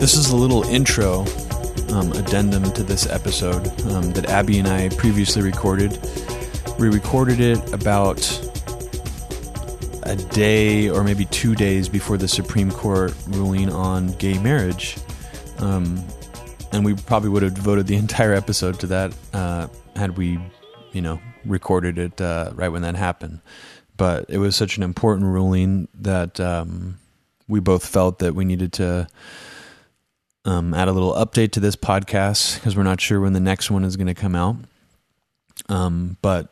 This is a little intro addendum to this episode that Abby and I previously recorded. We recorded it about a day or maybe 2 days before the Supreme Court ruling on gay marriage. And we probably would have devoted the entire episode to that had we, recorded it right when that happened. But it was such an important ruling that we both felt that we needed to add a little update to this podcast because we're not sure when the next one is going to come out. But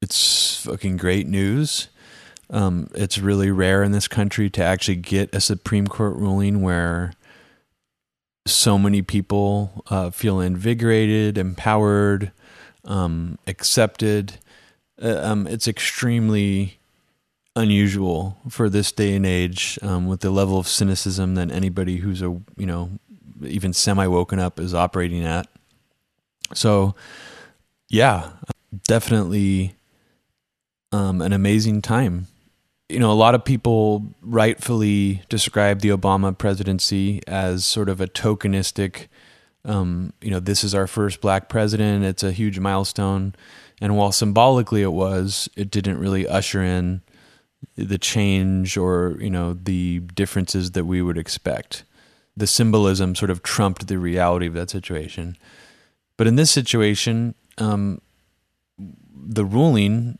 it's fucking great news. It's really rare in this country to actually get a Supreme Court ruling where so many people feel invigorated, empowered, accepted. It's extremely unusual for this day and age, with the level of cynicism that anybody who's even semi-woken up is operating at. So yeah, definitely an amazing time. A lot of people rightfully describe the Obama presidency as sort of a tokenistic, this is our first black president. It's a huge milestone. And while symbolically it was, it didn't really usher in the change or, the differences that we would expect. The symbolism sort of trumped the reality of that situation. But in this situation, the ruling,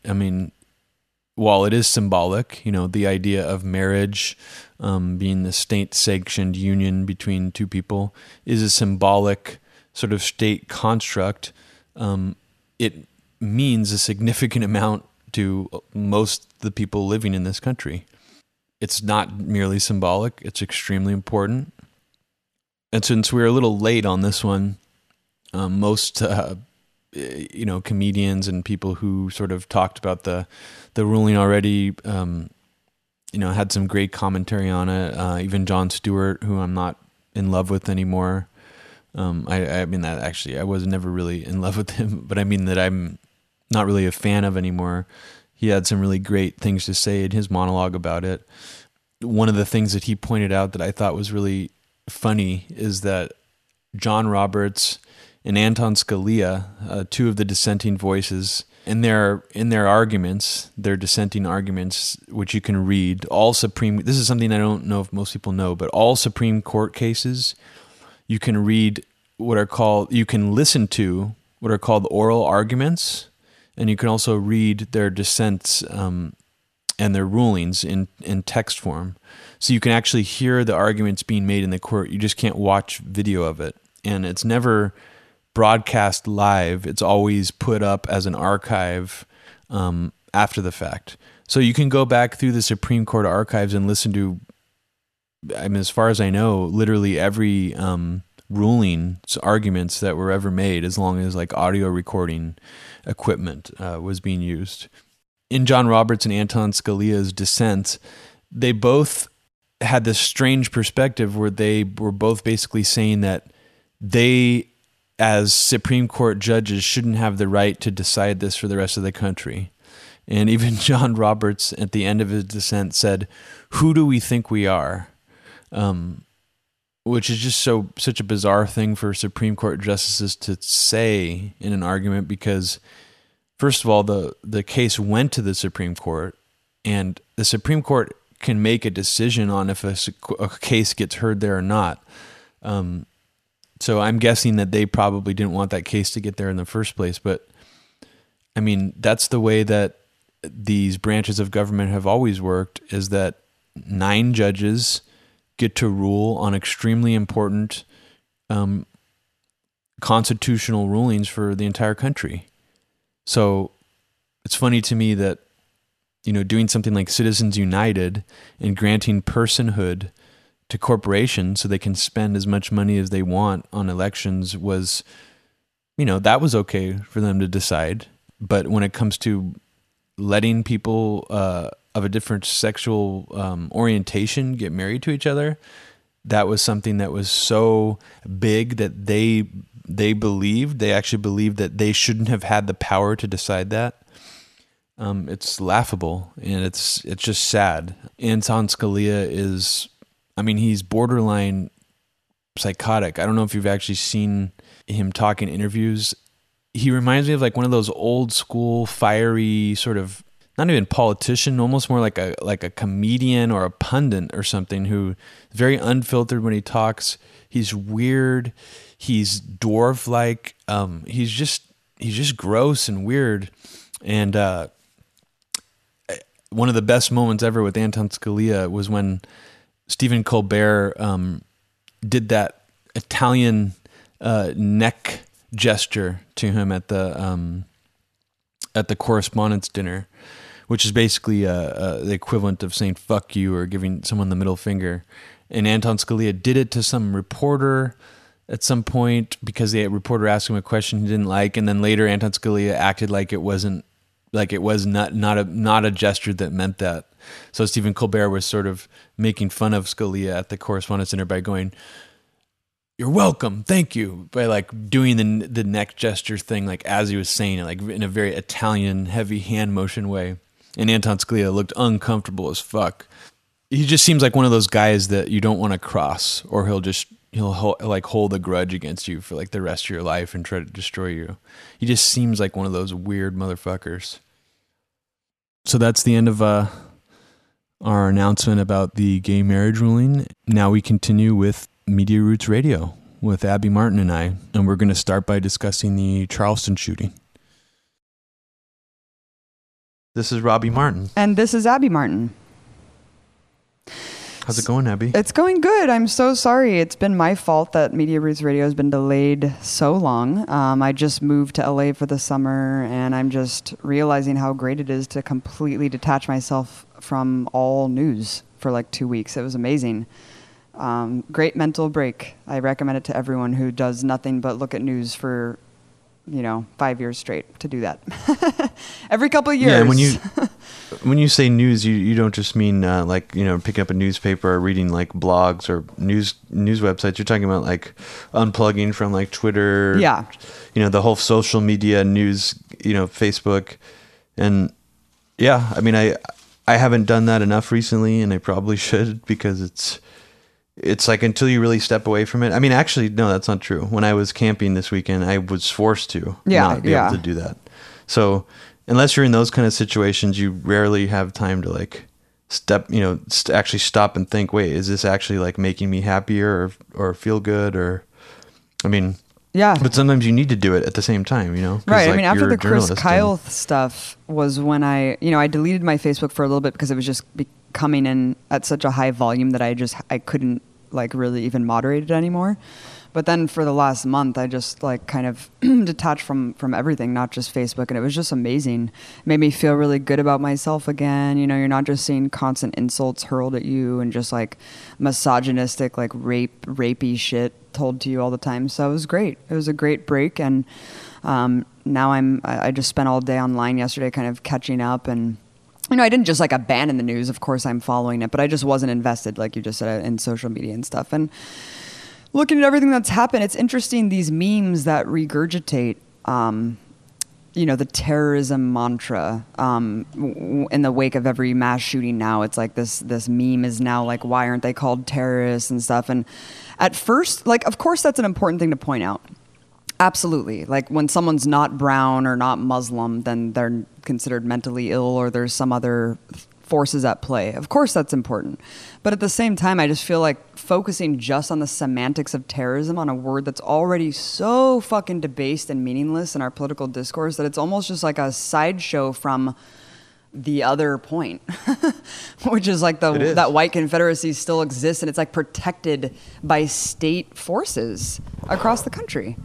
while it is symbolic, the idea of marriage being the state-sanctioned union between two people is a symbolic sort of state construct. It means a significant amount to most of the people living in this country. It's not merely symbolic. It's extremely important. And since we were a little late on this one, most comedians and people who sort of talked about the ruling already, had some great commentary on it. Even Jon Stewart, who I'm not in love with anymore. I was never really in love with him, but I mean that I'm not really a fan of anymore. He had some really great things to say in his monologue about it. One of the things that he pointed out that I thought was really funny is that John Roberts and Anton Scalia, two of the dissenting voices, in their arguments, their dissenting arguments, which you can read, this is something I don't know if most people know, but all Supreme Court cases, you can read you can listen to what are called oral arguments, and you can also read their dissents and their rulings in text form. So you can actually hear the arguments being made in the court. You just can't watch video of it. And it's never broadcast live. It's always put up as an archive after the fact. So you can go back through the Supreme Court archives and listen to, as far as I know, literally every ruling, arguments that were ever made, as long as audio recording equipment was being used. In John Roberts and Anton Scalia's dissent, they both had this strange perspective where they were both basically saying that they, as Supreme Court judges, shouldn't have the right to decide this for the rest of the country. And even John Roberts, at the end of his dissent, said, "Who do we think we are?" Which is just such a bizarre thing for Supreme Court justices to say in an argument, because first of all, the case went to the Supreme Court, and the Supreme Court can make a decision on if a case gets heard there or not. So I'm guessing that they probably didn't want that case to get there in the first place. But that's the way that these branches of government have always worked, is that 9 judges get to rule on extremely important constitutional rulings for the entire country. So it's funny to me that, doing something like Citizens United and granting personhood to corporations so they can spend as much money as they want on elections was, that was okay for them to decide. But when it comes to letting people of a different sexual orientation get married to each other, that was something that was so big that they actually believed that they shouldn't have had the power to decide that. It's laughable, and it's just sad. Anton Scalia is, he's borderline psychotic. I don't know if you've actually seen him talk in interviews. He reminds me of like one of those old school fiery sort of, not even politician, almost more like a comedian or a pundit or something, who very unfiltered when he talks. He's weird. He's dwarf-like. He's just gross and weird. And one of the best moments ever with Anton Scalia was when Stephen Colbert did that Italian neck gesture to him at the correspondence dinner, which is basically the equivalent of saying "fuck you" or giving someone the middle finger. And Anton Scalia did it to some reporter at some point because the reporter asked him a question he didn't like, and then later Anton Scalia acted like it wasn't, like it was not a gesture that meant that. So Stephen Colbert was sort of making fun of Scalia at the correspondence dinner by going, "You're welcome, thank you," by like doing the neck gesture thing, like as he was saying it, like in a very Italian heavy hand motion way. And Anton Scalia looked uncomfortable as fuck. He just seems like one of those guys that you don't want to cross, or he'll hold a grudge against you for like the rest of your life and try to destroy you. He just seems like one of those weird motherfuckers. So that's the end of our announcement about the gay marriage ruling. Now we continue with Media Roots Radio with Abby Martin and I, and we're going to start by discussing the Charleston shooting. This is Robbie Martin. And this is Abby Martin. How's it going, Abby? It's going good. I'm so sorry. It's been my fault that Media Roots Radio has been delayed so long. I just moved to LA for the summer, and I'm just realizing how great it is to completely detach myself from all news for like 2 weeks. It was amazing. Great mental break. I recommend it to everyone who does nothing but look at news for, 5 years straight. To do that every couple of years. Yeah, and when you say news, you don't just mean picking up a newspaper or reading like blogs or news websites. You're talking about like unplugging from like Twitter. Yeah. The whole social media news. Facebook, and yeah. I mean, I haven't done that enough recently, and I probably should, because it's like until you really step away from it. I mean, actually, no, that's not true. When I was camping this weekend, I was forced to not be able to do that. So unless you're in those kind of situations, you rarely have time to like actually stop and think, wait, is this actually like making me happier or feel good? Or, I mean, yeah, but sometimes you need to do it at the same time, Right. Like, I mean, after the Chris Kyle stuff was when I, I deleted my Facebook for a little bit because it was just coming in at such a high volume that I couldn't like really even moderate it anymore. But then for the last month, I just like kind of detached from everything, not just Facebook. And it was just amazing. It made me feel really good about myself again. You're not just seeing constant insults hurled at you and just like misogynistic, like rapey shit told to you all the time. So it was great. It was a great break. And now I just spent all day online yesterday kind of catching up, and I didn't just like abandon the news. Of course, I'm following it, but I just wasn't invested, like you just said, in social media and stuff. And looking at everything that's happened, it's interesting, these memes that regurgitate, the terrorism mantra in the wake of every mass shooting now. It's like this meme is now like, why aren't they called terrorists and stuff? And at first, like, of course, that's an important thing to point out. Absolutely. Like when someone's not brown or not Muslim, then they're considered mentally ill or there's some other forces at play. Of course, that's important. But at the same time, I just feel like focusing just on the semantics of terrorism, on a word that's already so fucking debased and meaningless in our political discourse, that it's almost just like a sideshow from the other point, which is like that white Confederacy still exists and it's like protected by state forces across the country.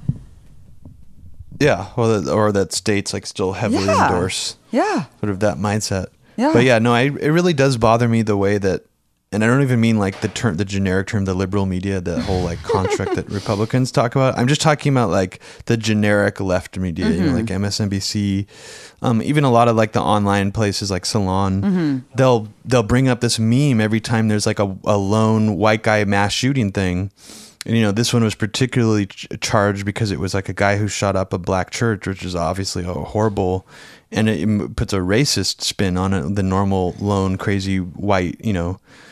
Yeah, or that states like still heavily endorse sort of that mindset. Yeah. But yeah, no, it really does bother me the way that, and I don't even mean like the generic term, the liberal media, the whole like construct that Republicans talk about. I'm just talking about like the generic left media, mm-hmm. Like MSNBC, even a lot of like the online places like Salon. Mm-hmm. They'll bring up this meme every time there's like a lone white guy mass shooting thing. And, this one was particularly charged because it was like a guy who shot up a black church, which is obviously horrible. And it puts a racist spin on the normal, lone, crazy white,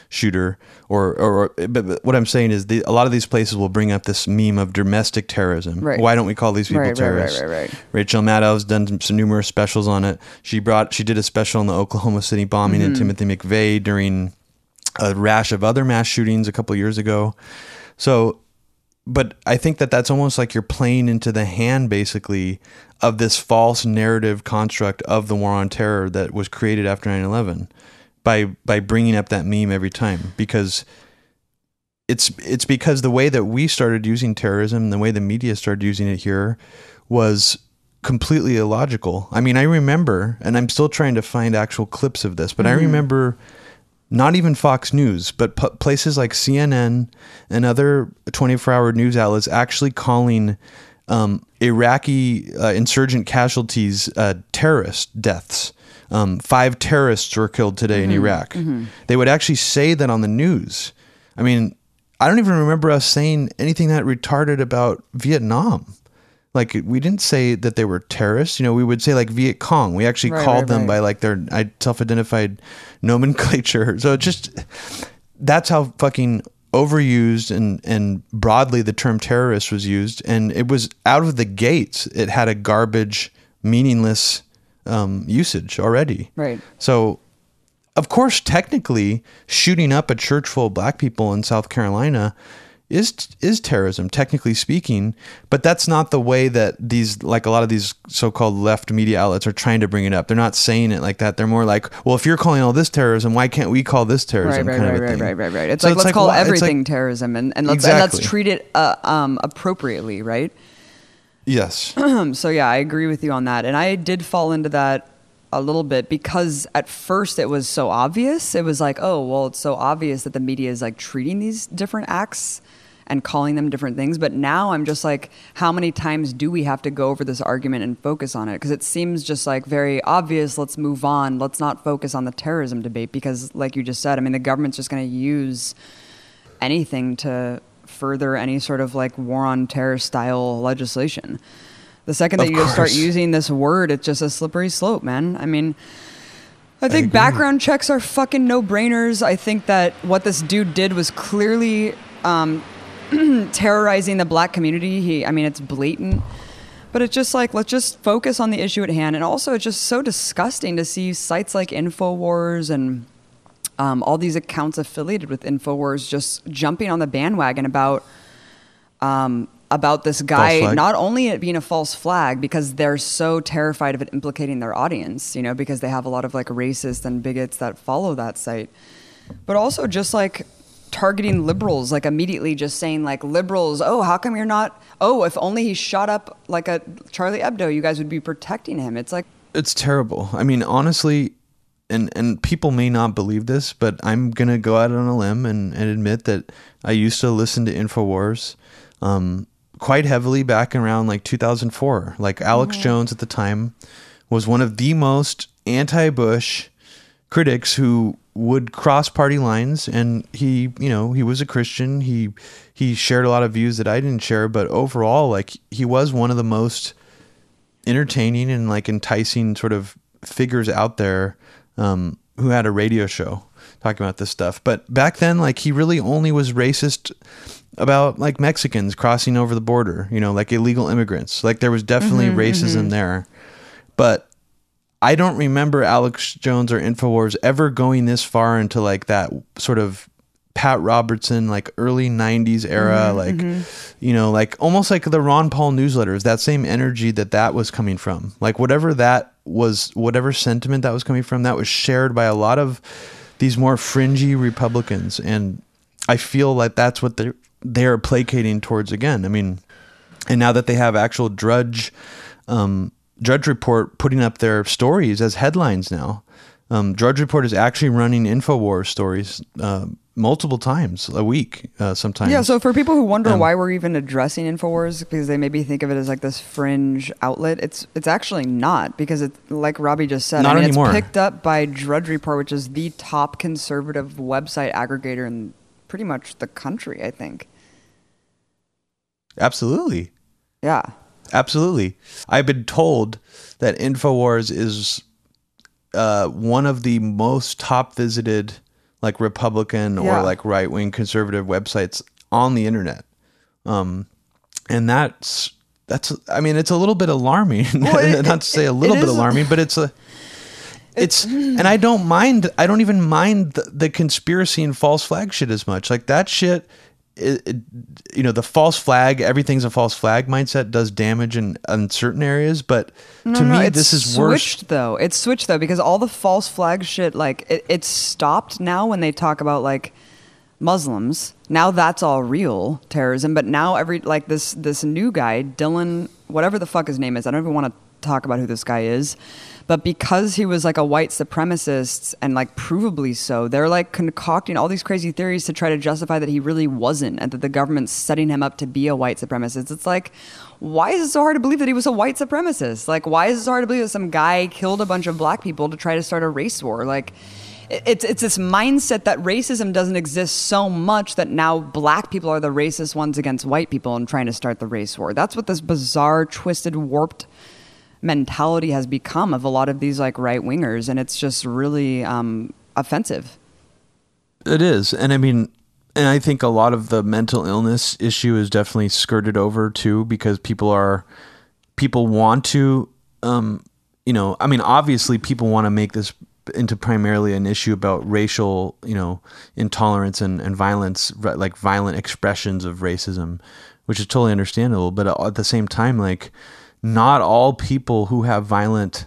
shooter, but what I'm saying is a lot of these places will bring up this meme of domestic terrorism. Right. Why don't we call these people terrorists? Right. Rachel Maddow's done some numerous specials on it. She did a special on the Oklahoma City bombing and Timothy McVeigh during a rash of other mass shootings a couple of years ago. So, but I think that that's almost like you're playing into the hand, basically, of this false narrative construct of the war on terror that was created after 9/11 by bringing up that meme every time, because it's because the way that we started using terrorism, the way the media started using it here, was completely illogical. I mean, I remember, and I'm still trying to find actual clips of this, but I remember not even Fox News, but places like CNN and other 24-hour news outlets actually calling Iraqi insurgent casualties terrorist deaths. 5 terrorists were killed today in Iraq. They would actually say that on the news. I mean, I don't even remember us saying anything that retarded about Vietnam. Like, we didn't say that they were terrorists. You know, we would say like Viet Cong. We actually called them by like their self-identified nomenclature. So that's how fucking overused and broadly the term terrorist was used. And it was out of the gates. It had a garbage, meaningless usage already. Right. So, of course, technically, shooting up a church full of black people in South Carolina is terrorism, technically speaking, but that's not the way that these, like a lot of these so-called left media outlets are trying to bring it up. They're not saying it like that. They're more like, well, if you're calling all this terrorism, why can't we call this terrorism? Right. It's so like, let's call everything terrorism and let's treat it appropriately, right? Yes. So yeah, I agree with you on that. And I did fall into that a little bit, because at first it was so obvious. It was like, oh, well, it's so obvious that the media is like treating these different acts and calling them different things. But now I'm just like, how many times do we have to go over this argument and focus on it? Because it seems just like very obvious. Let's move on. Let's not focus on the terrorism debate, because like you just said, I mean, the government's just going to use anything to further any sort of like war on terror style legislation. The second that you start using this word, it's just a slippery slope, man. I mean, I think background checks are fucking no-brainers. I think that what this dude did was clearly terrorizing the black community. It's blatant. But it's just like, let's just focus on the issue at hand. And also, it's just so disgusting to see sites like InfoWars and all these accounts affiliated with InfoWars just jumping on the bandwagon about this guy not only it being a false flag, because they're so terrified of it implicating their audience, you know, because they have a lot of like racists and bigots that follow that site, but also just like targeting liberals, like immediately just saying like liberals, oh, how come you're not, oh, if only he shot up like a Charlie Hebdo, you guys would be protecting him. It's like, it's terrible. I mean, honestly, and people may not believe this, but I'm going to go out on a limb and admit that I used to listen to InfoWars, quite heavily back around like 2004. Like Alex Jones at the time was one of the most anti-Bush critics who would cross party lines, and he was a Christian. He shared a lot of views that I didn't share, but overall, like, he was one of the most entertaining and like enticing sort of figures out there, who had a radio show talking about this stuff. But back then, like, he really only was racist about like Mexicans crossing over the border, you know, like illegal immigrants. Like, there was definitely racism there, but I don't remember Alex Jones or InfoWars ever going this far into like that sort of Pat Robertson, like early 90s era, you know, like almost like the Ron Paul newsletters, that same energy that was coming from, like whatever sentiment that was coming from, that was shared by a lot of these more fringy Republicans. And I feel like that's what they're placating towards again. I mean, and now that they have actual Drudge Report putting up their stories as headlines now, Drudge Report is actually running InfoWars stories multiple times a week sometimes. Yeah, so for people who wonder why we're even addressing InfoWars, because they maybe think of it as like this fringe outlet, it's actually not, because it's like Robbie just said, anymore. It's picked up by Drudge Report, which is the top conservative website aggregator in pretty much the country, I think. Absolutely. Yeah. Absolutely. I've been told that InfoWars is one of the most top visited like Republican or like right-wing conservative websites on the internet. And that's, I mean, it's a little bit alarming, well, not to say a little bit alarming, but it's and I don't even mind the conspiracy and false flag shit as much. Like that shit, you know, the false flag, everything's a false flag mindset does damage in certain areas. But to me, this is worse. It's switched though, because all the false flag shit, like it's stopped now when they talk about like Muslims. Now that's all real terrorism. But now this new guy, Dylan, whatever the fuck his name is, I don't even want to talk about who this guy is. But because he was like a white supremacist and like provably so, they're like concocting all these crazy theories to try to justify that he really wasn't and that the government's setting him up to be a white supremacist. It's like, why is it so hard to believe that he was a white supremacist? Like, why is it so hard to believe that some guy killed a bunch of black people to try to start a race war? Like, it's this mindset that racism doesn't exist so much that now black people are the racist ones against white people and trying to start the race war. That's what this bizarre, twisted, warped mentality has become of a lot of these like right wingers, and it's just really offensive. It is. And I mean, and I think a lot of the mental illness issue is definitely skirted over too, because people want to you know, I mean, obviously people want to make this into primarily an issue about racial, you know, intolerance and violence, like violent expressions of racism, which is totally understandable. But at the same time, like, not all people who have violent,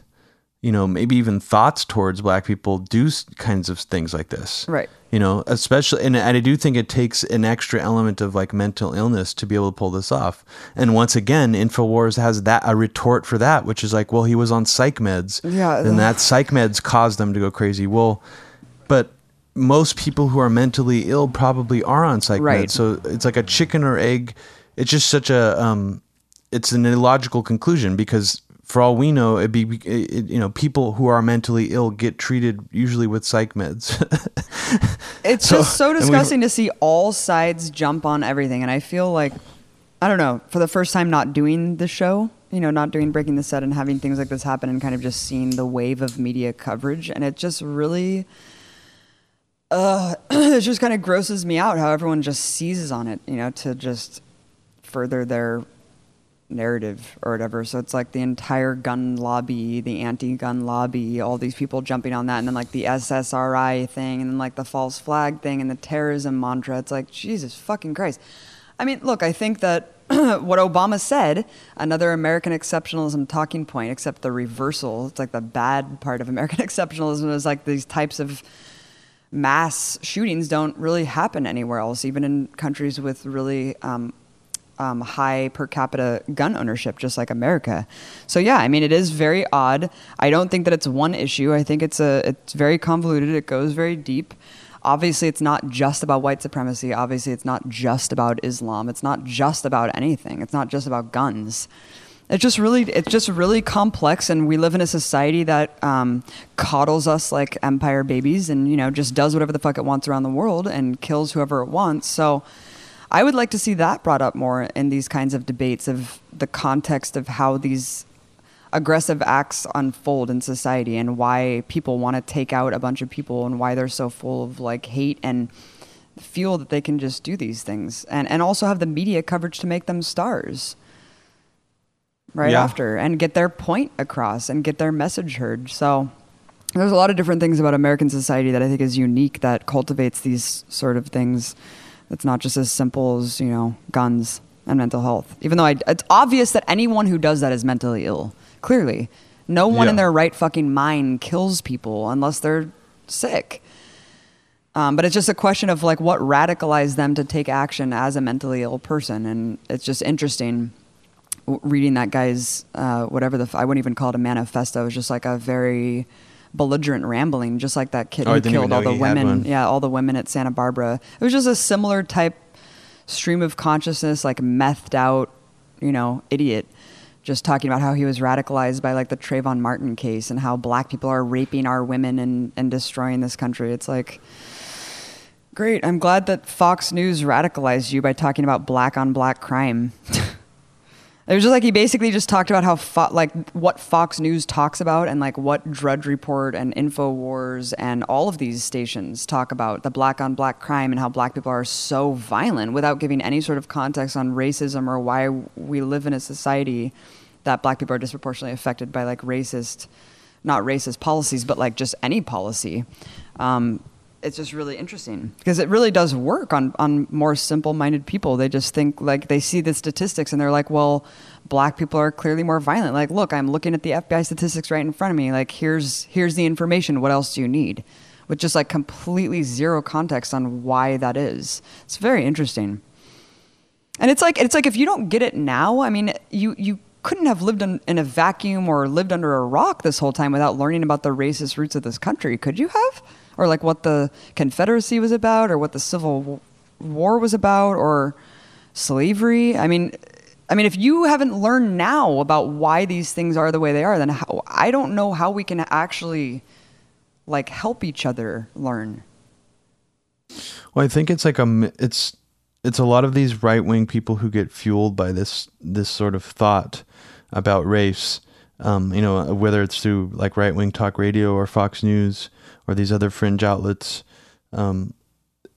you know, maybe even thoughts towards black people do kinds of things like this. Right. You know, especially, and I do think it takes an extra element of like mental illness to be able to pull this off. And once again, InfoWars has that, a retort for that, which is like, well, he was on psych meds. Yeah. And that psych meds caused them to go crazy. Well, but most people who are mentally ill probably are on psych meds. So it's like a chicken or egg. It's just such a, it's an illogical conclusion, because for all we know, you know, people who are mentally ill get treated usually with psych meds. It's just so disgusting to see all sides jump on everything. And I feel like, I don't know, for the first time not doing the show, you know, not doing Breaking the Set and having things like this happen and kind of just seeing the wave of media coverage. And it just really, it just kind of grosses me out how everyone just seizes on it, you know, to just further their narrative or whatever. So it's like the entire gun lobby, the anti-gun lobby, all these people jumping on that, and then like the SSRI thing, and then like the false flag thing, and the terrorism mantra. It's like, Jesus fucking Christ. I mean, look, I think that what Obama said, another American exceptionalism talking point, except the reversal. It's like the bad part of American exceptionalism is like these types of mass shootings don't really happen anywhere else, even in countries with really high per capita gun ownership, just like America. So yeah, I mean, it is very odd. I don't think that it's one issue. I think it's very convoluted. It goes very deep. Obviously, it's not just about white supremacy. Obviously, it's not just about Islam. It's not just about anything. It's not just about guns. It's just really complex, and we live in a society that coddles us like empire babies, and you know, just does whatever the fuck it wants around the world and kills whoever it wants. So I would like to see that brought up more in these kinds of debates, of the context of how these aggressive acts unfold in society and why people want to take out a bunch of people and why they're so full of like hate and feel that they can just do these things, and also have the media coverage to make them stars after and get their point across and get their message heard. So there's a lot of different things about American society that I think is unique, that cultivates these sort of things. It's not just as simple as, you know, guns and mental health. Even though it's obvious that anyone who does that is mentally ill. Clearly. No one in their right fucking mind kills people unless they're sick. But it's just a question of, like, what radicalized them to take action as a mentally ill person. And it's just interesting reading that guy's, I wouldn't even call it a manifesto. It was just like a very belligerent rambling, just like that kid who killed all the women. Yeah, all the women at Santa Barbara. It was just a similar type stream of consciousness, like methed out, you know, idiot, just talking about how he was radicalized by like the Trayvon Martin case and how black people are raping our women and destroying this country. It's like, great. I'm glad that Fox News radicalized you by talking about black on black crime. It was just like he basically just talked about how what Fox News talks about, and like what Drudge Report and InfoWars and all of these stations talk about, the black on black crime and how black people are so violent, without giving any sort of context on racism or why we live in a society that black people are disproportionately affected by like racist, not racist policies, but like just any policy. It's just really interesting because it really does work on more simple-minded people. They just think, like, they see the statistics and they're like, well, black people are clearly more violent. Like, look, I'm looking at the FBI statistics right in front of me. Like, here's the information. What else do you need? With just like completely zero context on why that is. It's very interesting. And it's like if you don't get it now, I mean, you couldn't have lived in a vacuum or lived under a rock this whole time without learning about the racist roots of this country. Could you have? Or like what the Confederacy was about, or what the Civil War was about, or slavery. I mean, if you haven't learned now about why these things are the way they are, then I don't know how we can actually like help each other learn. Well, I think it's like it's a lot of these right-wing people who get fueled by this sort of thought about race. You know, whether it's through like right-wing talk radio or Fox News or these other fringe outlets, I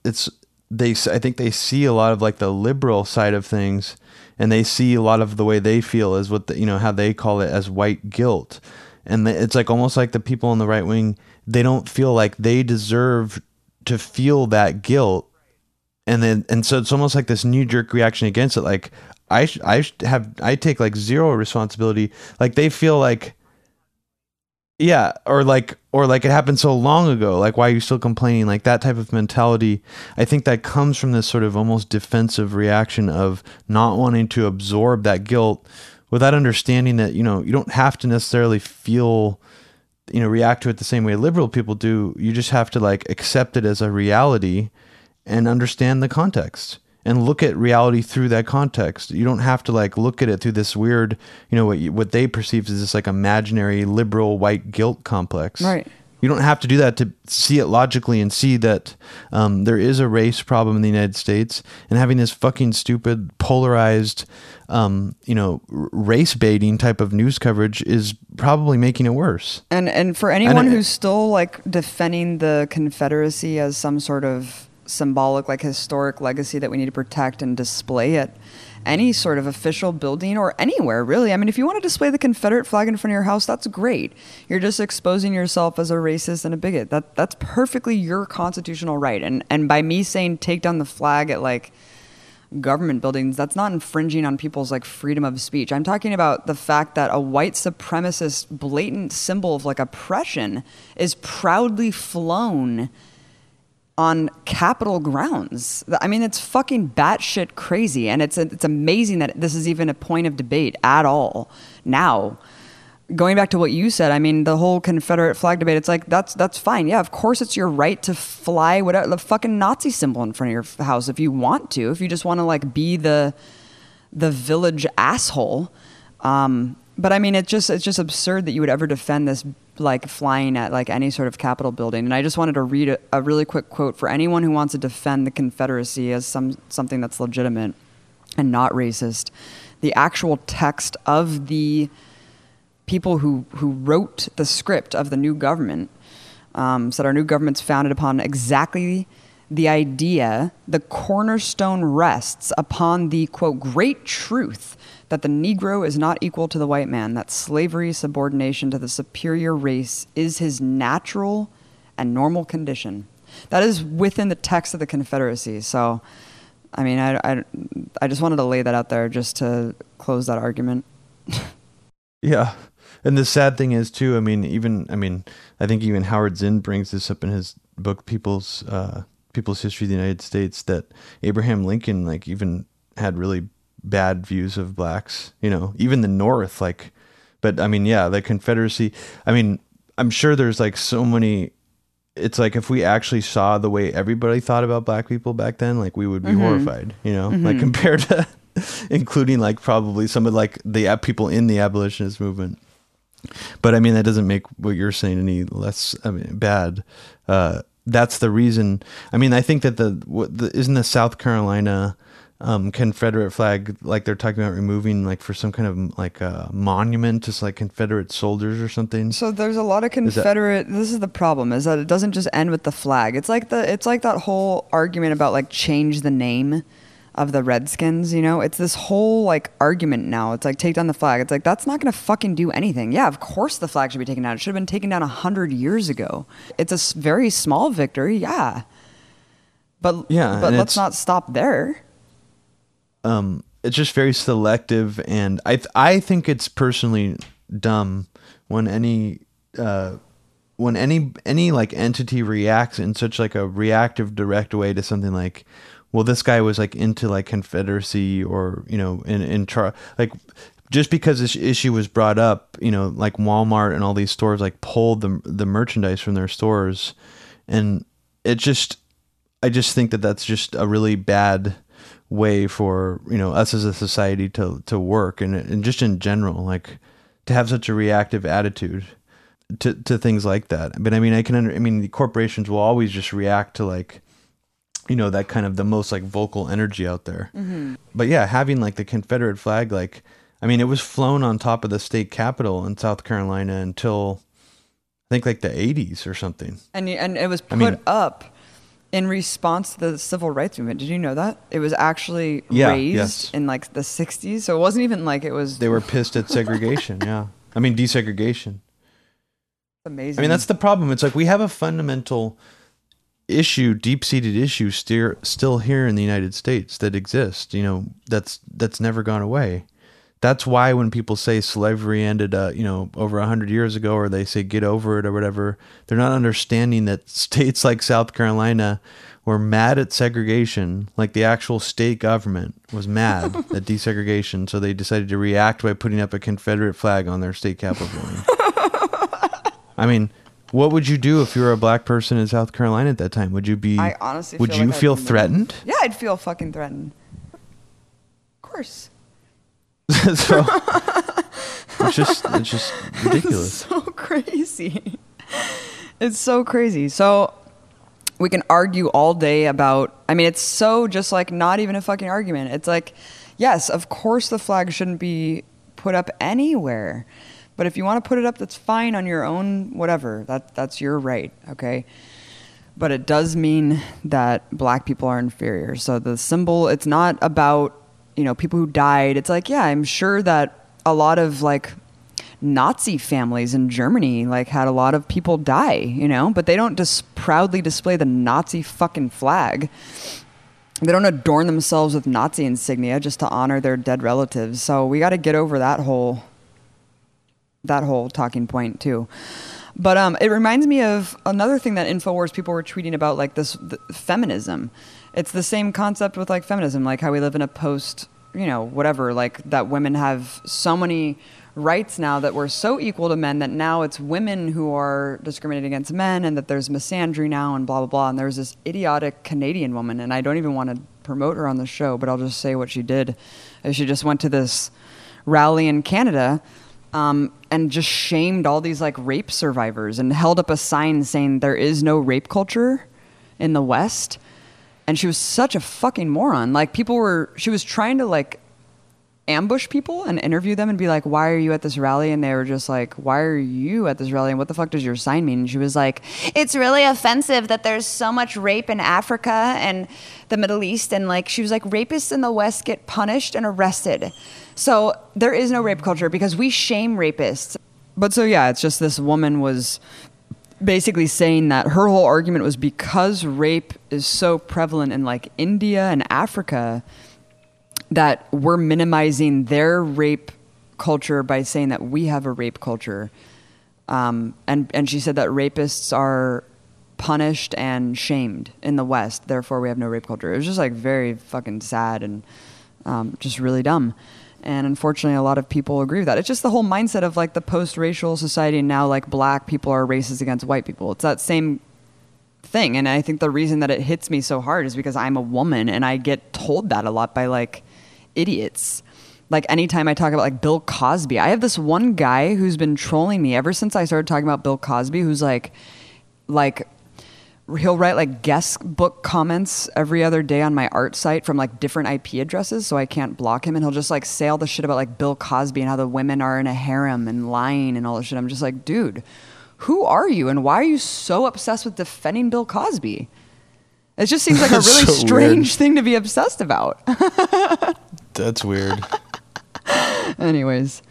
think they see a lot of like the liberal side of things, and they see a lot of the way they feel is what how they call it as white guilt, and it's like almost like the people on the right wing, they don't feel like they deserve to feel that guilt, and so it's almost like this knee-jerk reaction against it. Like I take like zero responsibility. Like they feel like. Yeah, or like it happened so long ago. Like, why are you still complaining? Like that type of mentality. I think that comes from this sort of almost defensive reaction of not wanting to absorb that guilt, without understanding that you don't have to necessarily feel, react to it the same way liberal people do. You just have to like accept it as a reality, and understand the context, and look at reality through that context. You don't have to like look at it through this weird, what they perceive as this like imaginary liberal white guilt complex. Right. You don't have to do that to see it logically and see that there is a race problem in the United States, and having this fucking stupid polarized, race baiting type of news coverage is probably making it worse. And for anyone who's still like defending the Confederacy as some sort of symbolic, like historic legacy that we need to protect and display at any sort of official building or anywhere, really. I mean, if you want to display the Confederate flag in front of your house, that's great. You're just exposing yourself as a racist and a bigot. That's perfectly your constitutional right. And by me saying take down the flag at like government buildings, that's not infringing on people's like freedom of speech. I'm talking about the fact that a white supremacist blatant symbol of like oppression is proudly flown on Capitol grounds. I mean, it's fucking batshit crazy, and it's amazing that this is even a point of debate at all. Now, going back to what you said, I mean, the whole Confederate flag debate, it's like, that's fine. Yeah, of course it's your right to fly whatever, the fucking Nazi symbol in front of your house if you want to, if you just want to, like, be the village asshole. But I mean, it's just absurd that you would ever defend this, like flying at like any sort of Capitol building. And I just wanted to read a really quick quote for anyone who wants to defend the Confederacy as something that's legitimate and not racist. The actual text of the people who wrote the script of the new government said our new government's founded upon exactly the idea, the cornerstone rests upon the, quote, great truth that the Negro is not equal to the white man, that slavery, subordination to the superior race is his natural and normal condition. That is within the text of the Confederacy. So, I mean, I just wanted to lay that out there just to close that argument. Yeah. And the sad thing is, too, I think even Howard Zinn brings this up in his book, People's History of the United States, that Abraham Lincoln, like, even had really bad views of blacks, even the North, like, but I mean, yeah, the Confederacy, I mean, I'm sure there's like so many, it's like if we actually saw the way everybody thought about black people back then, like we would be horrified, like compared to including like probably some of like the people in the abolitionist movement. But I mean, that doesn't make what you're saying any less, bad. That's the reason. I mean, I think that isn't the South Carolina Confederate flag, like they're talking about removing, like for some kind of like a monument to like Confederate soldiers or something. So there's a lot of Confederate. This is the problem, is that it doesn't just end with the flag. It's like that whole argument about like change the name of the Redskins, you know? It's this whole like argument now. It's like take down the flag. It's like that's not gonna fucking do anything. Yeah, of course the flag should be taken down. It should have been taken down 100 years ago. It's a very small victory, yeah. But let's not stop there. It's just very selective, and I think it's personally dumb when any like entity reacts in such like a reactive, direct way to something like, well, this guy was like into like Confederacy, or, you know, like just because this issue was brought up, you know, like Walmart and all these stores like pulled the merchandise from their stores. And I just think that that's just a really bad way for, you know, us as a society to work, and just in general, like to have such a reactive attitude to things like that. But I mean, the corporations will always just react to like, you know, that kind of the most like vocal energy out there. Mm-hmm. But yeah, having like the Confederate flag, like, I mean, it was flown on top of the state capitol in South Carolina until I think like the 80s or something. And it was put up in response to the civil rights movement. Did you know that? It was actually raised in like the 60s. So it wasn't even like it was. They were pissed at segregation. Yeah. I mean, desegregation. Amazing. I mean, that's the problem. It's like we have a fundamental issue, deep-seated issue still here in the United States that exists, you know, that's never gone away. That's why when people say slavery ended, you know, over 100 years ago, or they say get over it or whatever, they're not understanding that states like South Carolina were mad at segregation. Like the actual state government was mad at desegregation, so they decided to react by putting up a Confederate flag on their state capitol building. I mean, what would you do if you were a black person in South Carolina at that time? Would you be? I honestly would. You feel threatened? Yeah, I'd feel fucking threatened. Of course. So it's just ridiculous. It's so crazy. It's so crazy. So we can argue all day about. I mean, it's so just like not even a fucking argument. It's like, yes, of course the flag shouldn't be put up anywhere. But if you want to put it up, that's fine on your own, whatever. That's your right, okay? But it does mean that black people are inferior. So the symbol, it's not about, you know, people who died. It's like, yeah, I'm sure that a lot of, like, Nazi families in Germany, like, had a lot of people die, you know? But they don't just proudly display the Nazi fucking flag. They don't adorn themselves with Nazi insignia just to honor their dead relatives. So we got to get over that whole talking point too. But it reminds me of another thing that InfoWars people were tweeting about, like this feminism. It's the same concept with like feminism, like how we live in a post, you know, whatever, like that women have so many rights now, that we're so equal to men that now it's women who are discriminated against men, and that there's misandry now and blah, blah, blah. And there's this idiotic Canadian woman, and I don't even want to promote her on the show, but I'll just say what she did. She just went to this rally in Canada and just shamed all these like rape survivors, and held up a sign saying there is no rape culture in the West. And she was such a fucking moron. Like she was trying to like ambush people and interview them and be like, why are you at this rally? And they were just like, why are you at this rally? And what the fuck does your sign mean? And she was like, it's really offensive that there's so much rape in Africa and the Middle East. And like, she was like, rapists in the West get punished and arrested. So there is no rape culture because we shame rapists. But so, yeah, it's just this woman was basically saying that her whole argument was because rape is so prevalent in like India and Africa that we're minimizing their rape culture by saying that we have a rape culture. And she said that rapists are punished and shamed in the West. Therefore, we have no rape culture. It was just like very fucking sad and just really dumb. And unfortunately, a lot of people agree with that. It's just the whole mindset of like the post-racial society now, like black people are racist against white people. It's that same thing. And I think the reason that it hits me so hard is because I'm a woman and I get told that a lot by like idiots. Like anytime I talk about like Bill Cosby, I have this one guy who's been trolling me ever since I started talking about Bill Cosby, who's like he'll write like guest book comments every other day on my art site from like different IP addresses, so I can't block him. And he'll just like say all the shit about like Bill Cosby and how the women are in a harem and lying and all this shit. I'm just like, dude, who are you? And why are you so obsessed with defending Bill Cosby? It just seems like a really strange thing to be obsessed about. That's weird. Anyways.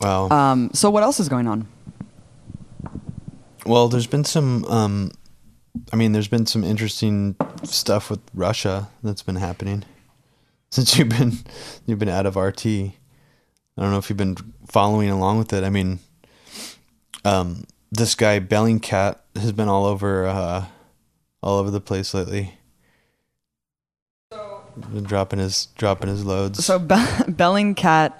Wow. So what else is going on? Well, there's been some, there's been some interesting stuff with Russia that's been happening since you've been out of RT. I don't know if you've been following along with it. I mean, this guy Bellingcat has been all over the place lately. Been dropping his loads. So Bellingcat.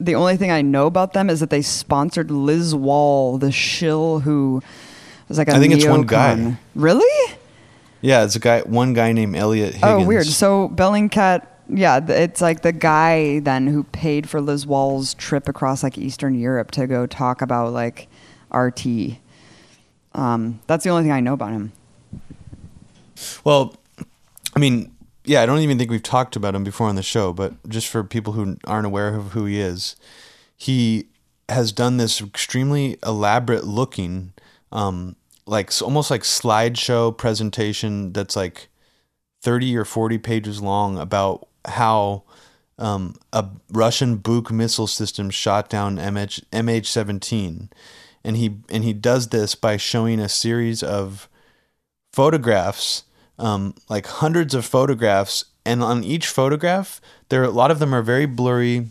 The only thing I know about them is that they sponsored Liz Wall, the shill who was like a I think it's one guy. Really? Yeah, it's one guy named Elliot Higgins. Oh, weird. So Bellingcat, yeah, it's like the guy then who paid for Liz Wall's trip across like Eastern Europe to go talk about like RT. That's the only thing I know about him. Well, I mean... Yeah, I don't even think we've talked about him before on the show, but just for people who aren't aware of who he is, he has done this extremely elaborate looking, like almost like slideshow presentation that's like 30 or 40 pages long about how a Russian Buk missile system shot down MH17. And he does this by showing a series of photographs, like hundreds of photographs, and on each photograph, a lot of them are very blurry,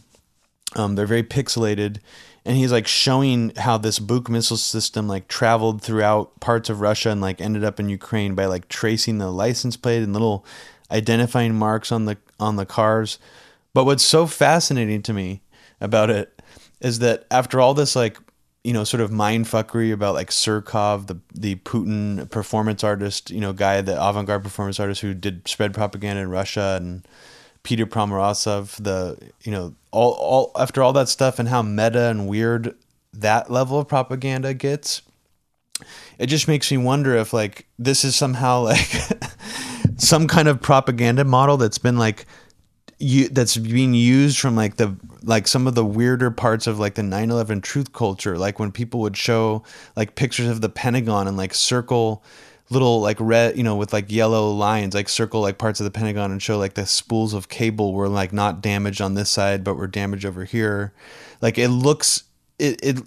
they're very pixelated, and he's like showing how this Buk missile system like traveled throughout parts of Russia and like ended up in Ukraine by like tracing the license plate and little identifying marks on the cars. But what's so fascinating to me about it is that after all this like, you know, sort of mindfuckery about like Surkov, the Putin performance artist, you know, guy, the avant-garde performance artist who did spread propaganda in Russia, and Peter Pomerantsev, all after all that stuff and how meta and weird that level of propaganda gets, it just makes me wonder if like this is somehow like some kind of propaganda model that's been like that's being used from like the like some of the weirder parts of like the 9/11 truth culture, like when people would show like pictures of the Pentagon and like circle little like red, you know, with like yellow lines, like circle like parts of the Pentagon and show like the spools of cable were like not damaged on this side but were damaged over here. Like it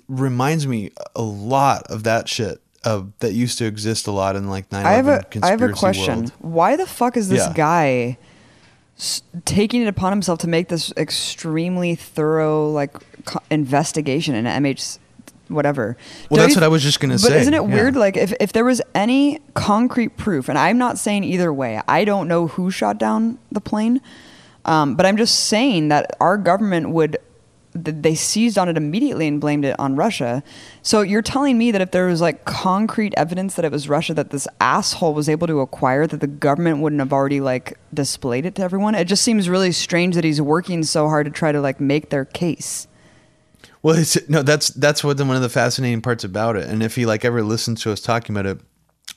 reminds me a lot of that shit that used to exist a lot in like 9/11 conspiracy I have a question. World. Why the fuck is this guy taking it upon himself to make this extremely thorough like investigation into MH whatever? Well, that's what I was just going to say. But isn't it weird? Like if there was any concrete proof, and I'm not saying either way, I don't know who shot down the plane. But I'm just saying that our government they seized on it immediately and blamed it on Russia. So you're telling me that if there was like concrete evidence that it was Russia that this asshole was able to acquire, that the government wouldn't have already like displayed it to everyone? It just seems really strange that he's working so hard to try to like make their case. Well, that's what one of the fascinating parts about it. And if he like ever listens to us talking about it,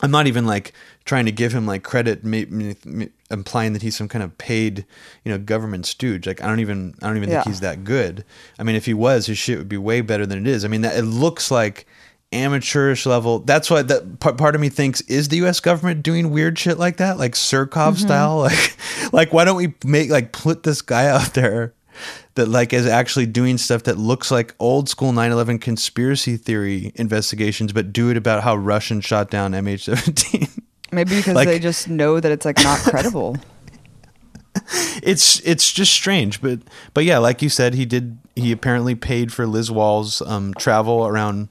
I'm not even like trying to give him like credit, implying that he's some kind of paid, you know, government stooge. Like I don't even think he's that good. I mean, if he was, his shit would be way better than it is. I mean, it looks like amateurish level. That's why that part of me thinks, is the U.S. government doing weird shit like that, like Surkov style? Like why don't we put this guy out there that like is actually doing stuff that looks like old school 9/11 conspiracy theory investigations, but do it about how Russians shot down MH17. Maybe because like, they just know that it's like not credible. It's just strange, but yeah, like you said, he apparently paid for Liz Wall's travel around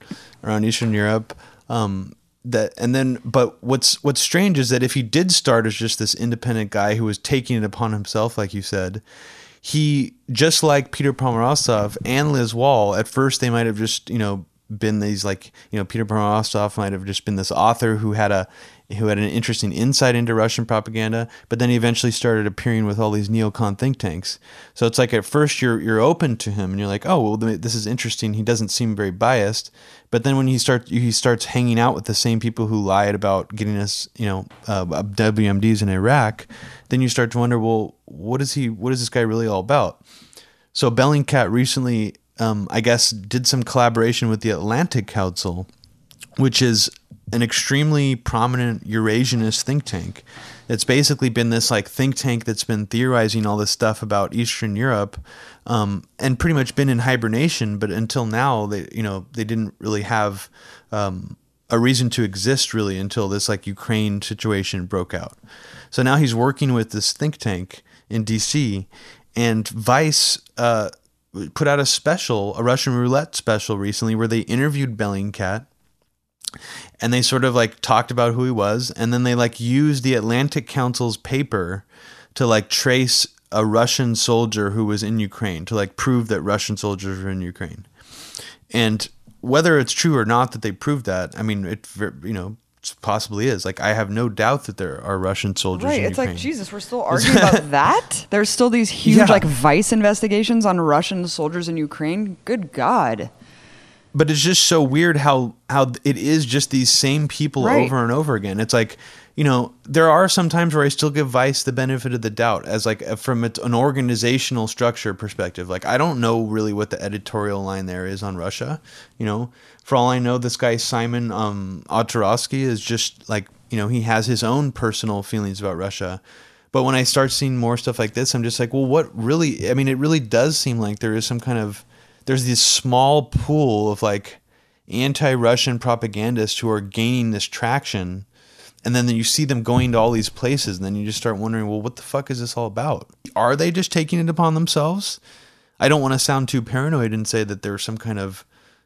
Eastern Europe. But what's strange is that if he did start as just this independent guy who was taking it upon himself, like you said, he, just like Peter Pomerantsev and Liz Wall, at first they might have just, you know, been these, like, you know, Peter Pomazov might have just been this author who had an interesting insight into Russian propaganda, but then he eventually started appearing with all these neocon think tanks. So it's like at first you're open to him and you're like, oh, well, this is interesting. He doesn't seem very biased. But then when he starts hanging out with the same people who lied about getting us, you know, WMDs in Iraq, then you start to wonder, well, what is this guy really all about? So Bellingcat recently, I guess, did some collaboration with the Atlantic Council, which is an extremely prominent Eurasianist think tank. It's basically been this like think tank that's been theorizing all this stuff about Eastern Europe, and pretty much been in hibernation. But until now, they didn't really have a reason to exist really until this like Ukraine situation broke out. So now he's working with this think tank in DC, and Vice put out a Russian roulette special recently where they interviewed Bellingcat. And they sort of like talked about who he was, and then they like used the Atlantic Council's paper to like trace a Russian soldier who was in Ukraine to like prove that Russian soldiers were in Ukraine. And whether it's true or not that they proved that, I mean, it, you know, possibly is. Like, I have no doubt that there are Russian soldiers in Ukraine. Like, Jesus, we're still arguing about that? There's still these huge like Vice investigations on Russian soldiers in Ukraine? Good God. But it's just so weird how it is just these same people over and over again. It's like, you know, there are some times where I still give Vice the benefit of the doubt as like from an organizational structure perspective. Like, I don't know really what the editorial line there is on Russia. You know, for all I know, this guy Simon Otarovsky is just like, you know, he has his own personal feelings about Russia. But when I start seeing more stuff like this, I'm just like, well, what really? I mean, it really does seem like there is some kind of... There's this small pool of like anti-Russian propagandists who are gaining this traction, and then you see them going to all these places, and then you just start wondering, well, what the fuck is this all about? Are they just taking it upon themselves? I don't want to sound too paranoid and say that there's some kind of,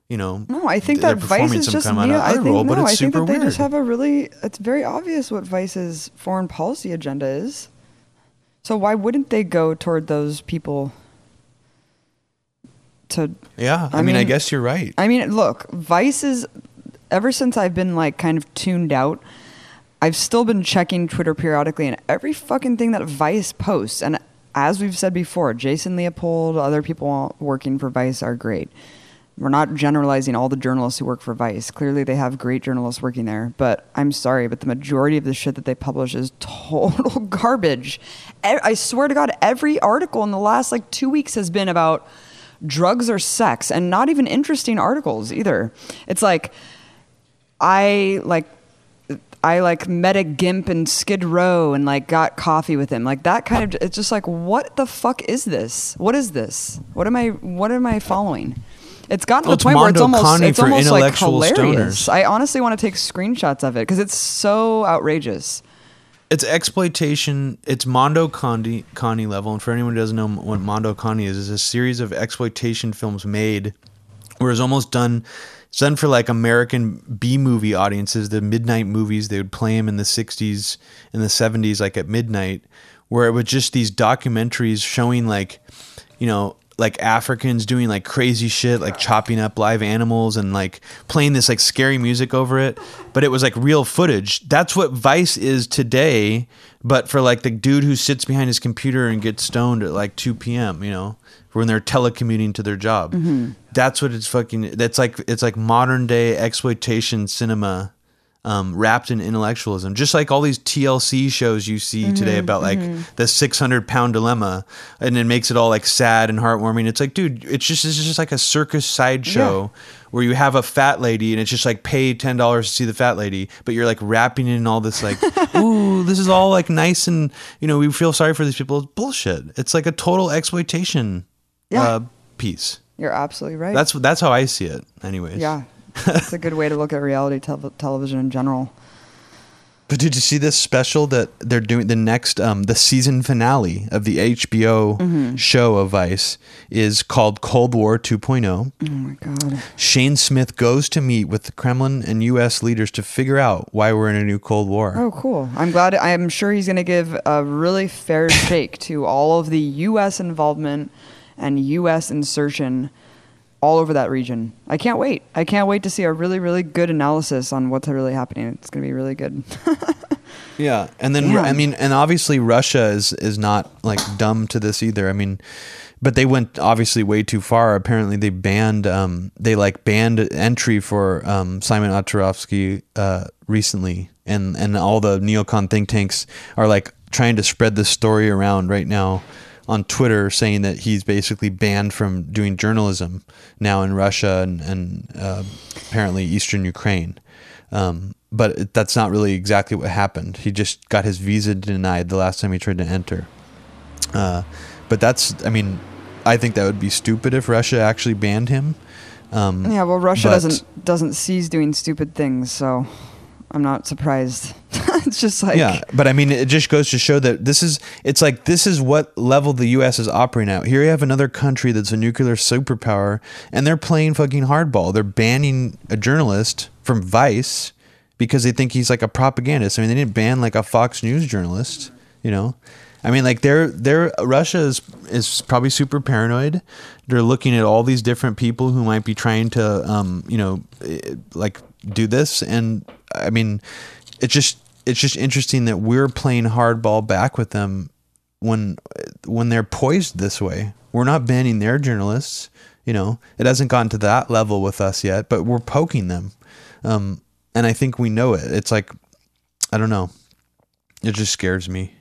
you know, no, I think that Vice is just but it's super weird. I think that they just have it's very obvious what Vice's foreign policy agenda is. So why wouldn't they go toward those people? I guess you're right. I mean, look, Vice is, ever since I've been like kind of tuned out, I've still been checking Twitter periodically, and every fucking thing that Vice posts, and as we've said before, Jason Leopold, other people working for Vice are great. We're not generalizing all the journalists who work for Vice. Clearly they have great journalists working there, but I'm sorry, but the majority of the shit that they publish is total garbage. I swear to God, every article in the last like 2 weeks has been about drugs or sex, and not even interesting articles either. It's like I met a gimp in Skid Row and like got coffee with him. Like that kind of, it's just like, what the fuck is this? What is this? What am I following? It's gotten to the point where it's almost like hilarious. Stoners. I honestly want to take screenshots of it because it's so outrageous. It's exploitation. It's Mondo Conti level. And for anyone who doesn't know what Mondo Conti is, it's a series of exploitation films made where it's almost done. It's done for like American B-movie audiences, the midnight movies. They would play them in the 60s and the 70s, like at midnight, where it was just these documentaries showing like, you know, like Africans doing like crazy shit, like chopping up live animals and like playing this like scary music over it. But it was like real footage. That's what Vice is today. But for like the dude who sits behind his computer and gets stoned at like 2 p.m., you know, when they're telecommuting to their job. Mm-hmm. That's what it's fucking, it's like modern day exploitation cinema wrapped in intellectualism, just like all these TLC shows you see today about like the 600-pound dilemma, and it makes it all like sad and heartwarming. It's like, dude, it's just like a circus sideshow where you have a fat lady and it's just like pay $10 to see the fat lady, but you're like wrapping in all this like, ooh, this is all like nice and, you know, we feel sorry for these people. It's bullshit. It's like a total exploitation piece. You're absolutely right. That's how I see it, anyways. Yeah. That's a good way to look at reality television in general. But did you see this special that they're doing? The next, the season finale of the HBO show of Vice is called Cold War 2.0. Oh my God. Shane Smith goes to meet with the Kremlin and U.S. leaders to figure out why we're in a new Cold War. Oh, cool. I'm sure he's going to give a really fair shake to all of the U.S. involvement and U.S. insertion all over that region. I can't wait. I can't wait to see a really, really good analysis on what's really happening. It's going to be really good. Yeah. And then, yeah. I mean, and obviously Russia is not like dumb to this either. I mean, but they went obviously way too far. Apparently they banned, banned entry for Simon Otarovsky recently. And all the neocon think tanks are like trying to spread this story around right now on Twitter, saying that he's basically banned from doing journalism now in Russia and apparently Eastern Ukraine. But that's not really exactly what happened. He just got his visa denied the last time he tried to enter. But that's, I mean, I think that would be stupid if Russia actually banned him. Yeah, well, Russia doesn't cease doing stupid things, so I'm not surprised. It's just like, yeah, but I mean, it just goes to show that this is what level the U.S. is operating at. Here you have another country that's a nuclear superpower, and they're playing fucking hardball. They're banning a journalist from Vice because they think he's like a propagandist. I mean, they didn't ban like a Fox News journalist, you know. I mean, like Russia is probably super paranoid. They're looking at all these different people who might be trying to, do this. And I mean, it's just interesting that we're playing hardball back with them when they're poised this way. We're not banning their journalists, you know. It hasn't gotten to that level with us yet, but we're poking them. And I think we know it. It's like, I don't know. It just scares me.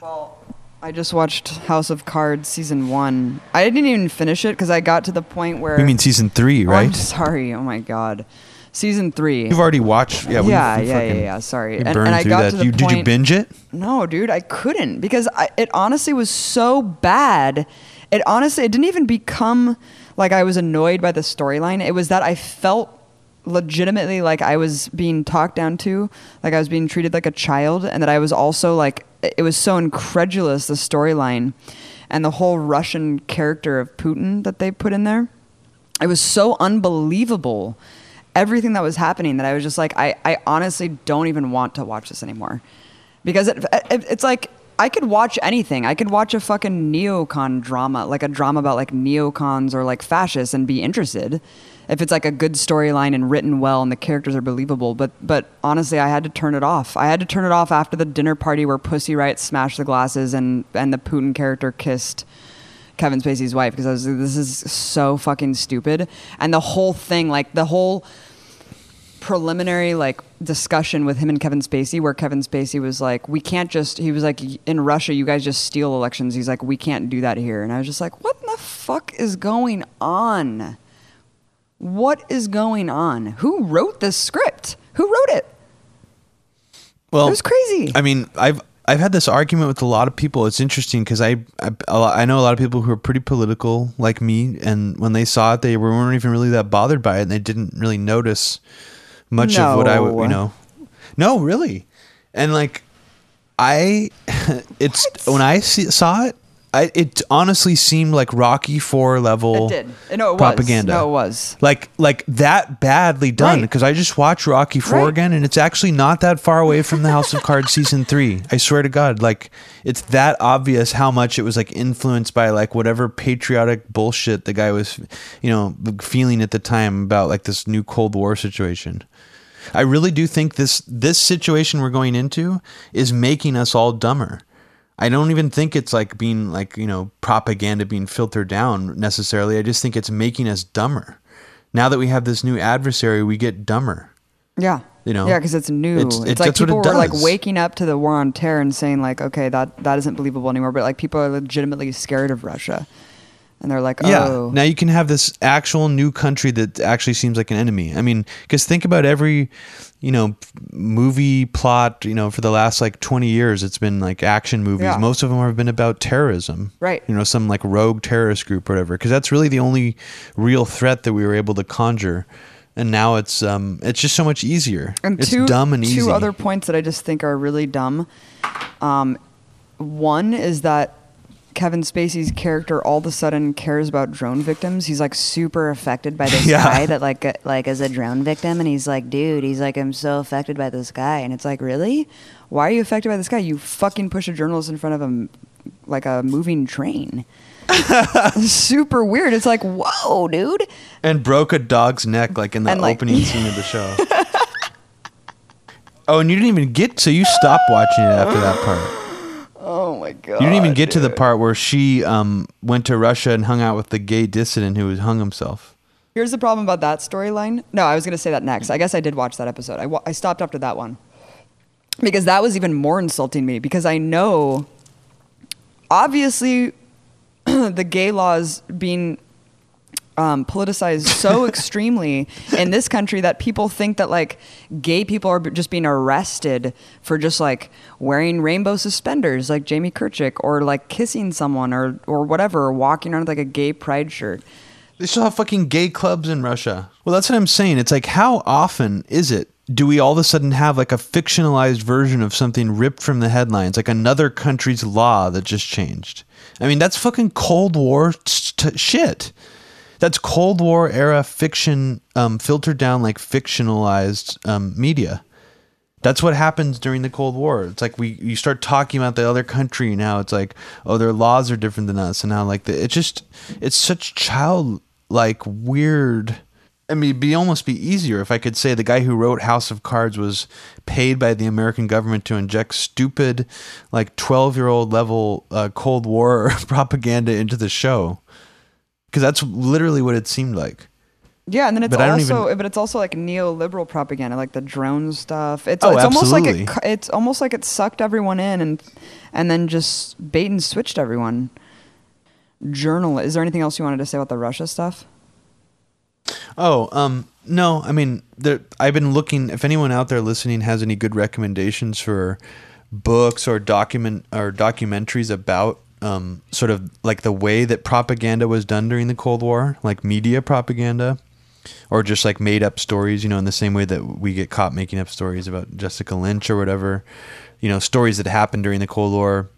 Well, I just watched House of Cards season 1. I didn't even finish it because I got to the point where... You mean season 3, right? Oh, I'm sorry. Oh my God. Season 3. You've already watched. Yeah. Sorry. And I got to the point. Did you binge it? No, dude, I couldn't because it honestly was so bad. It didn't even become like I was annoyed by the storyline. It was that I felt legitimately like I was being talked down to, like I was being treated like a child, and that I was also like, it was so incredulous, the storyline and the whole Russian character of Putin that they put in there. It was so unbelievable, everything that was happening, that I was just like, I honestly don't even want to watch this anymore. Because it's like, I could watch anything. I could watch a fucking neocon drama, like a drama about like neocons or like fascists, and be interested if it's like a good storyline and written well and the characters are believable. But honestly, I had to turn it off. I had to turn it off after the dinner party where Pussy Riot smashed the glasses and the Putin character kissed Kevin Spacey's wife, because I was like, this is so fucking stupid. And the whole thing, like the whole preliminary like discussion with him and Kevin Spacey, where Kevin Spacey was like, he was like, in Russia, you guys just steal elections. He's like, we can't do that here. And I was just like, what the fuck is going on? What is going on? Who wrote this script? Who wrote it? Well, it was crazy. I mean, I've had this argument with a lot of people. It's interesting because I know a lot of people who are pretty political like me, and when they saw it, they weren't even really that bothered by it, and they didn't really notice much of what I would, you know. No, really. And like, when I saw it, it honestly seemed like Rocky IV level propaganda. No, it was like that badly done, because right. I just watched Rocky IV again, and it's actually not that far away from the House of Cards season 3. I swear to God, like it's that obvious how much it was like influenced by like whatever patriotic bullshit the guy was, you know, feeling at the time about like this new Cold War situation. I really do think this situation we're going into is making us all dumber. I don't even think it's like being like, you know, propaganda being filtered down necessarily. I just think it's making us dumber. Now that we have this new adversary, we get dumber. Yeah. You know? Yeah, because it's new. It's like people were like waking up to the war on terror and saying like, okay, that isn't believable anymore. But like people are legitimately scared of Russia. And they're like, oh. Yeah. Now you can have this actual new country that actually seems like an enemy. I mean, because think about every, you know, movie plot, you know, for the last like 20 years, it's been like action movies. Yeah. Most of them have been about terrorism. Right. You know, some like rogue terrorist group or whatever, because that's really the only real threat that we were able to conjure. And now it's just so much easier. And it's dumb and easy. Two other points that I just think are really dumb. One is that Kevin Spacey's character all of a sudden cares about drone victims. He's like super affected by this guy that like is a drone victim, and he's like, dude, he's like, I'm so affected by this guy. And it's like, really? Why are you affected by this guy? You fucking push a journalist in front of a moving train. Super weird. It's like, whoa, dude. And broke a dog's neck like in the opening scene of the show. Oh, and you didn't even get, so you stopped watching it after that part. Oh my God. You didn't even get to the part where she went to Russia and hung out with the gay dissident who hung himself. Here's the problem about that storyline. No, I was going to say that next. I guess I did watch that episode. I stopped after that one. Because that was even more insulting to me, because I know, obviously, the gay laws being politicized so extremely in this country that people think that like gay people are just being arrested for just like wearing rainbow suspenders like Jamie Kirchick, or like kissing someone, or whatever, or walking around with like a gay pride shirt. They still have fucking gay clubs in Russia. Well, that's what I'm saying. It's like, how often is it do we all of a sudden have like a fictionalized version of something ripped from the headlines, like another country's law that just changed? I mean, that's fucking Cold War shit. That's Cold War era fiction filtered down like fictionalized media. That's what happens during the Cold War. It's like you start talking about the other country, and now it's like, oh, their laws are different than us, and now like it's such childlike weird. I mean, it'd almost be easier if I could say the guy who wrote House of Cards was paid by the American government to inject stupid, like 12-year-old level Cold War propaganda into the show, because that's literally what it seemed like. Yeah, and then it's also like neoliberal propaganda, like the drone stuff. It's almost like it sucked everyone in and then just bait and switched everyone. Is there anything else you wanted to say about the Russia stuff? Oh, no, I mean, I've been looking, if anyone out there listening has any good recommendations for books or documentaries about sort of like the way that propaganda was done during the Cold War, like media propaganda, or just like made up stories, you know, in the same way that we get caught making up stories about Jessica Lynch or whatever, you know, stories that happened during the Cold War.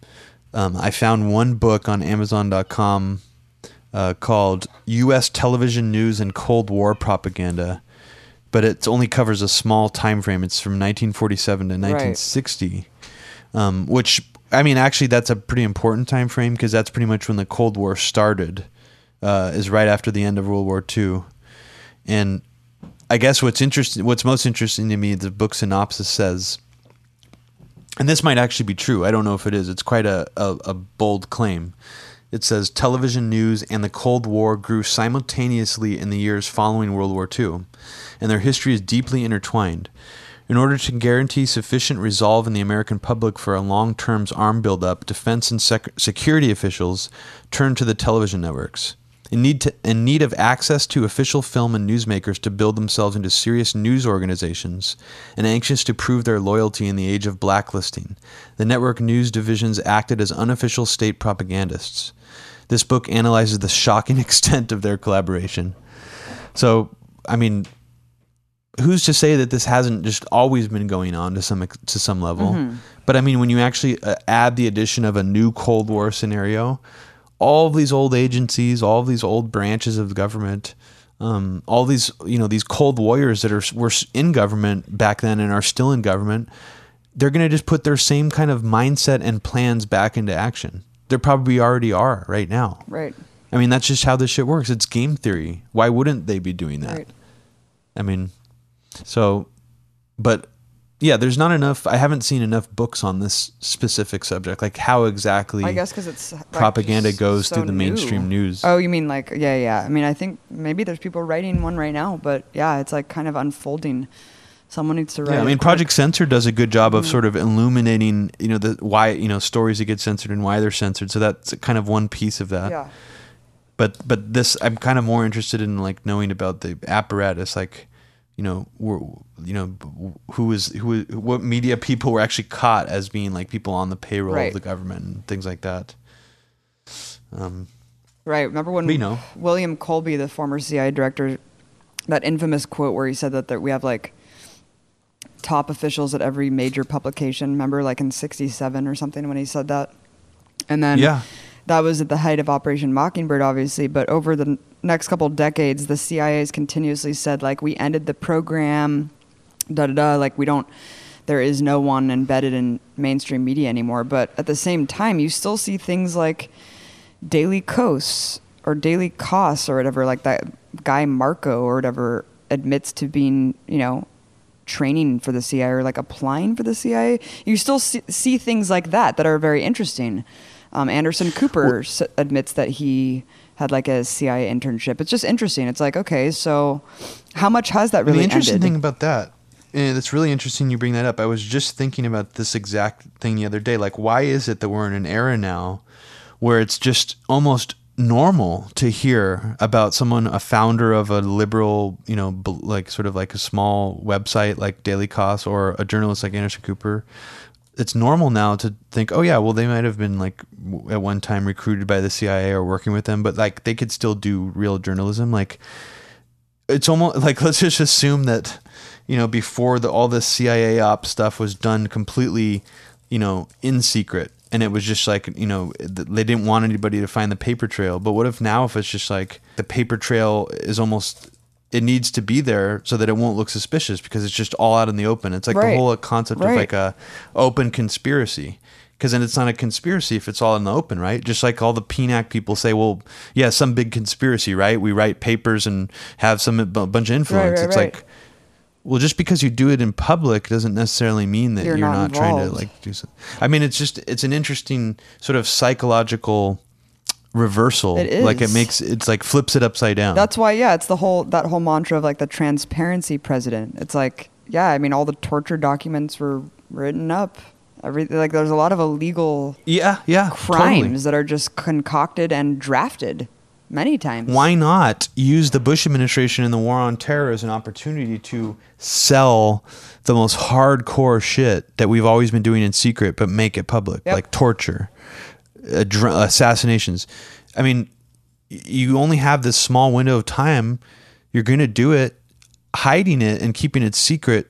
I found one book on Amazon.com called U.S. Television News and Cold War Propaganda, but it only covers a small time frame. It's from 1947 to 1960, right. Which, I mean, actually, that's a pretty important time frame, because that's pretty much when the Cold War started, is right after the end of World War II. And I guess what's most interesting to me, the book synopsis says, and this might actually be true, I don't know if it is, it's quite a bold claim. It says, television news and the Cold War grew simultaneously in the years following World War II, and their history is deeply intertwined. In order to guarantee sufficient resolve in the American public for a long-term arm buildup, defense and security officials turned to the television networks. In need of access to official film and newsmakers to build themselves into serious news organizations, and anxious to prove their loyalty in the age of blacklisting, the network news divisions acted as unofficial state propagandists. This book analyzes the shocking extent of their collaboration. So, I mean, who's to say that this hasn't just always been going on to some level? Mm-hmm. But I mean, when you actually add the addition of a new Cold War scenario, all of these old agencies, all of these old branches of the government, all these, you know, these cold warriors that were in government back then and are still in government, they're going to just put their same kind of mindset and plans back into action. They probably already are right now. Right. I mean, that's just how this shit works. It's game theory. Why wouldn't they be doing that? Right. I mean, so, but yeah, there's not enough. I haven't seen enough books on this specific subject, like how exactly, I guess, because it's like propaganda goes so through the mainstream news. Oh, you mean like, yeah. I mean, I think maybe there's people writing one right now, but yeah, it's like kind of unfolding. Someone needs to write. Yeah, I mean, Project Censor does a good job of sort of illuminating, you know, why, you know, stories that get censored and why they're censored. So that's kind of one piece of that. Yeah. But this, I'm kind of more interested in like knowing about the apparatus, like, you know, what media people were actually caught as being like people on the payroll of the government and things like that. Right. Remember when William Colby, the former CIA director, that infamous quote where he said that we have like top officials at every major publication. Remember, like in '67 or something, when he said that, and then that was at the height of Operation Mockingbird, obviously. But over the next couple decades, the CIA has continuously said, like, we ended the program, like, there is no one embedded in mainstream media anymore. But at the same time, you still see things like daily costs or whatever, like that guy Marco or whatever admits to being, you know, training for the CIA or like applying for the CIA. You still see things like that that are very interesting. Anderson Cooper admits that he had like a CIA internship. It's just interesting. It's like, okay, so how much has that really ended? The interesting thing about that, and it's really interesting you bring that up. I was just thinking about this exact thing the other day. Like, why is it that we're in an era now where it's just almost normal to hear about someone, a founder of a liberal, you know, like sort of like a small website like Daily Kos or a journalist like Anderson Cooper? It's normal now to think, oh yeah, well they might have been like at one time recruited by the CIA or working with them, but like they could still do real journalism. Like it's almost like, let's just assume that, you know, before all this CIA op stuff was done completely, you know, in secret. And it was just like, you know, they didn't want anybody to find the paper trail. But what if now, if it's just like the paper trail is almost, it needs to be there so that it won't look suspicious because it's just all out in the open. It's like the whole concept of like a open conspiracy. Because then it's not a conspiracy if it's all in the open, right? Just like all the PNAC people say, well, yeah, some big conspiracy, right? We write papers and have a bunch of influence. It's like, well, just because you do it in public doesn't necessarily mean that you're not trying to like do something. I mean, it's an interesting sort of psychological reversal. It is. Like it's like flips it upside down. That's why, yeah, it's that whole mantra of like the transparency president. It's like, yeah, I mean, all the torture documents were written up. Like there's a lot of illegal crimes that are just concocted and drafted. Many times. Why not use the Bush administration and the war on terror as an opportunity to sell the most hardcore shit that we've always been doing in secret, but make it public, like torture, assassinations. I mean, you only have this small window of time. You're going to do it. Hiding it and keeping it secret,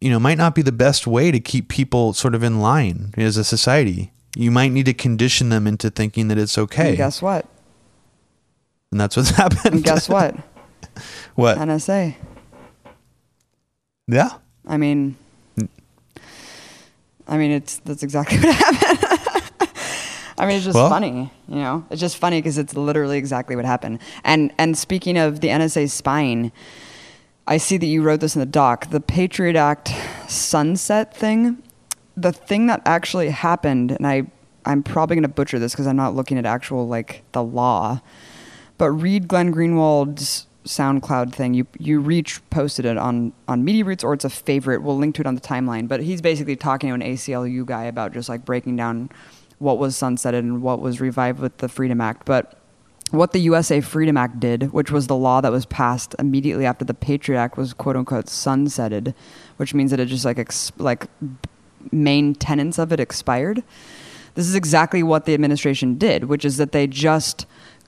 you know, might not be the best way to keep people sort of in line as a society. You might need to condition them into thinking that it's okay. And guess what? And that's what's happened. And guess what? What? NSA. Yeah. I mean, that's exactly what happened. I mean, it's just funny, you know? It's just funny because it's literally exactly what happened. And speaking of the NSA spying, I see that you wrote this in the doc, the Patriot Act sunset thing, the thing that actually happened, and I'm probably going to butcher this because I'm not looking at actual, like, the law, but read Glenn Greenwald's SoundCloud thing. You posted it on Media Roots, or it's a favorite. We'll link to it on the timeline. But he's basically talking to an ACLU guy about just like breaking down what was sunsetted and what was revived with the Freedom Act. But what the USA Freedom Act did, which was the law that was passed immediately after the Patriot Act was quote unquote sunsetted, which means that it just like main tenets of it expired. This is exactly what the administration did, which is that they just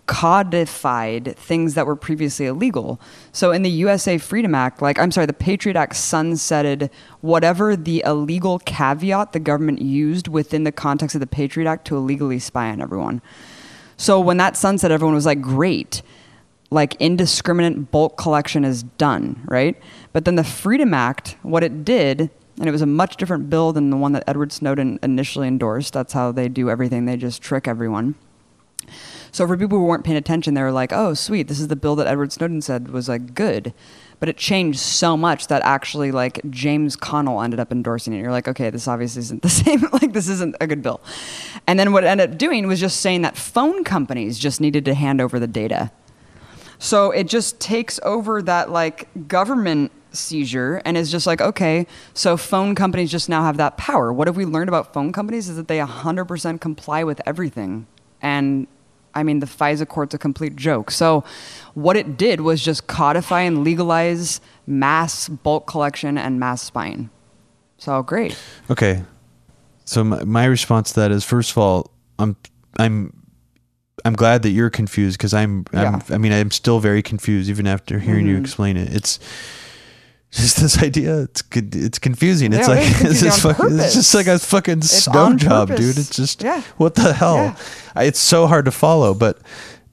codified things that were previously illegal. So in the USA Freedom Act, the Patriot Act sunsetted whatever the illegal caveat the government used within the context of the Patriot Act to illegally spy on everyone. So when that sunset, everyone was like, great, like indiscriminate bulk collection is done, right? But then the Freedom Act, what it did, and it was a much different bill than the one that Edward Snowden initially endorsed. That's how they do everything. They just trick everyone. So for people who weren't paying attention, they were like, oh, sweet, this is the bill that Edward Snowden said was like good. But it changed so much that actually like James Connell ended up endorsing it. You're like, okay, this obviously isn't the same. Like this isn't a good bill. And then what it ended up doing was just saying that phone companies just needed to hand over the data. So it just takes over that like government seizure and is just like, okay, so phone companies just now have that power. What have we learned about phone companies is that they 100% comply with everything. And I mean, the FISA court's a complete joke. So what it did was just codify and legalize mass bulk collection and mass spying. So great. Okay. So my response to that is, first of all, I'm glad that you're confused because I'm still very confused even after hearing you explain it. It's just this idea. It's confusing. Yeah, it's like it's just like a fucking snow job, dude. It's just what the hell. Yeah. It's so hard to follow. But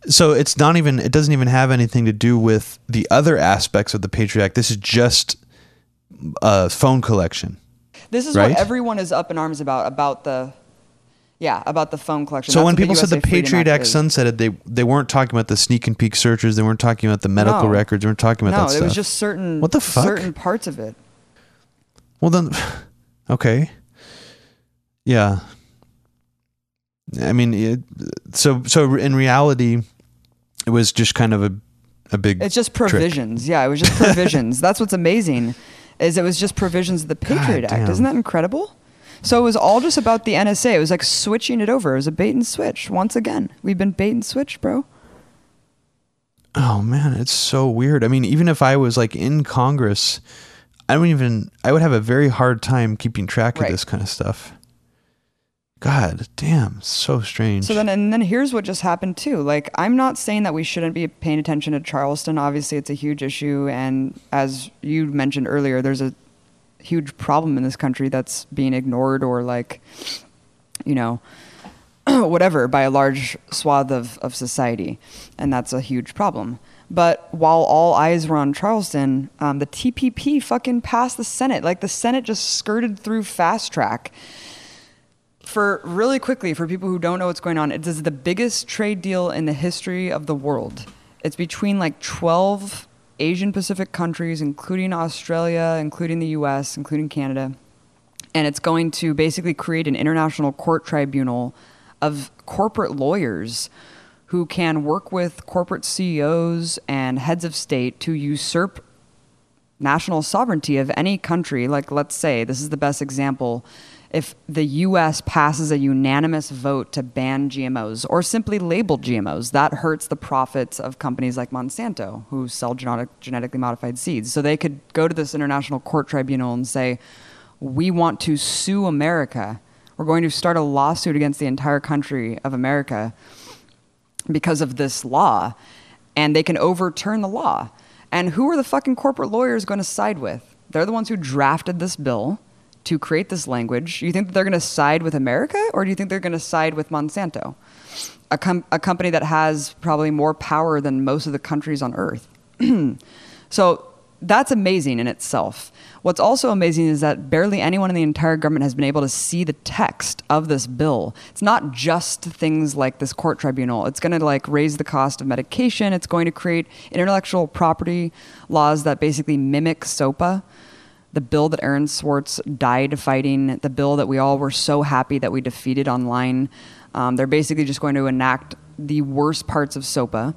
so it's not even. It doesn't even have anything to do with the other aspects of the Patriot Act. This is just phone collection. This is what everyone is up in arms about. About the Yeah, about the phone collection. So that's when people said the Patriot Act sunsetted, they weren't talking about the sneak and peek searches. They weren't talking about the medical records. They weren't talking about that stuff. No, it was just certain, what the fuck? Certain parts of it. Well then, okay. Yeah. I mean, so in reality, it was just kind of a big It's just provisions. Trick. Yeah, it was just provisions. That's what's amazing is it was just provisions of the Patriot Act. Isn't that incredible? So it was all just about the NSA. It was like switching it over. It was a bait and switch. Once again, we've been bait and switch, bro. Oh man, it's so weird. I mean, even if I was like in Congress, I would have a very hard time keeping track of this kind of stuff. God damn, so strange. So then here's what just happened too. Like, I'm not saying that we shouldn't be paying attention to Charleston. Obviously, it's a huge issue. And as you mentioned earlier, there's a huge problem in this country that's being ignored or like, you know, whatever, by a large swath of society. And that's a huge problem. But while all eyes were on Charleston, the TPP fucking passed the Senate. Like, the Senate just skirted through fast track. For really quickly, for people who don't know what's going on, it is the biggest trade deal in the history of the world. It's between like 12 Asian Pacific countries, including Australia, including the US, including Canada. And it's going to basically create an international court tribunal of corporate lawyers who can work with corporate CEOs and heads of state to usurp national sovereignty of any country. Like, let's say, this is the best example. If the U.S. passes a unanimous vote to ban GMOs or simply label GMOs, that hurts the profits of companies like Monsanto, who sell genetically modified seeds. So they could go to this international court tribunal and say, we want to sue America. We're going to start a lawsuit against the entire country of America because of this law. And they can overturn the law. And who are the fucking corporate lawyers going to side with? They're the ones who drafted this bill to create this language. You think that they're going to side with America, or do you think they're going to side with Monsanto, a company that has probably more power than most of the countries on earth? So that's amazing in itself. What's also amazing is that barely anyone in the entire government has been able to see the text of this bill. It's not just things like this court tribunal. It's going to like raise the cost of medication. It's going to create intellectual property laws that basically mimic SOPA, the bill that Aaron Swartz died fighting, the bill that we all were so happy that we defeated online. They're basically just going to enact the worst parts of SOPA.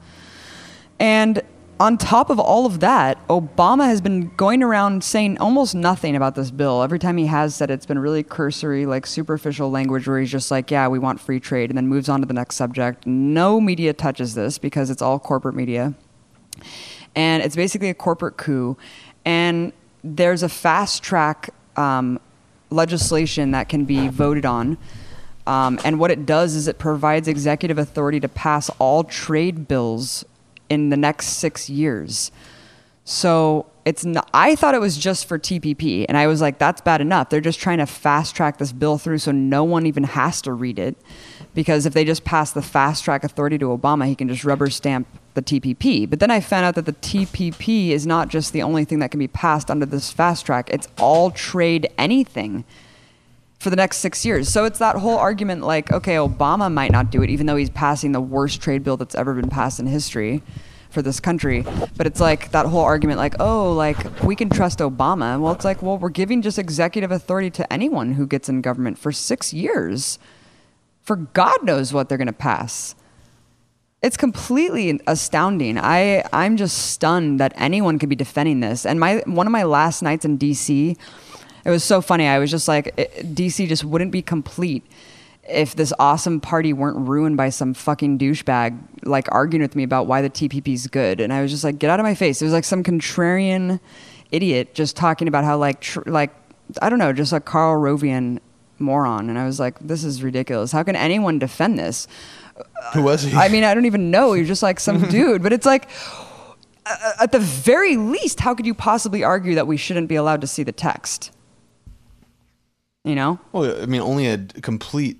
And on top of all of that, Obama has been going around saying almost nothing about this bill. Every time he has said, it's been really cursory, like superficial language where he's just like, yeah, we want free trade, and then moves on to the next subject. No media touches this because it's all corporate media. And it's basically a corporate coup. And there's a fast track legislation that can be voted on. And what it does is it provides executive authority to pass all trade bills in the next 6 years. So it's not, I thought it was just for TPP. And I was like, that's bad enough. They're just trying to fast track this bill through so no one even has to read it. Because if they just pass the fast track authority to Obama, he can just rubber stamp the TPP. But then I found out that the TPP is not just the only thing that can be passed under this fast track. It's all trade anything for the next 6 years. So it's that whole argument like, okay, Obama might not do it, even though he's passing the worst trade bill that's ever been passed in history for this country. But it's like that whole argument like, oh, like we can trust Obama. Well, it's like, well, we're giving just executive authority to anyone who gets in government for 6 years for God knows what they're going to pass. It's completely astounding. I'm just stunned that anyone could be defending this. And one of my last nights in DC, it was so funny. I was just like, DC just wouldn't be complete if this awesome party weren't ruined by some fucking douchebag like arguing with me about why the TPP's good. And I was just like, get out of my face. It was like some contrarian idiot just talking about how like I don't know, just like Karl Rovian moron. And I was like, this is ridiculous. How can anyone defend this? Who was he? I mean, I don't even know. You're just like some dude. But it's like, at the very least, how could you possibly argue that we shouldn't be allowed to see the text? You know? Well, I mean, only a complete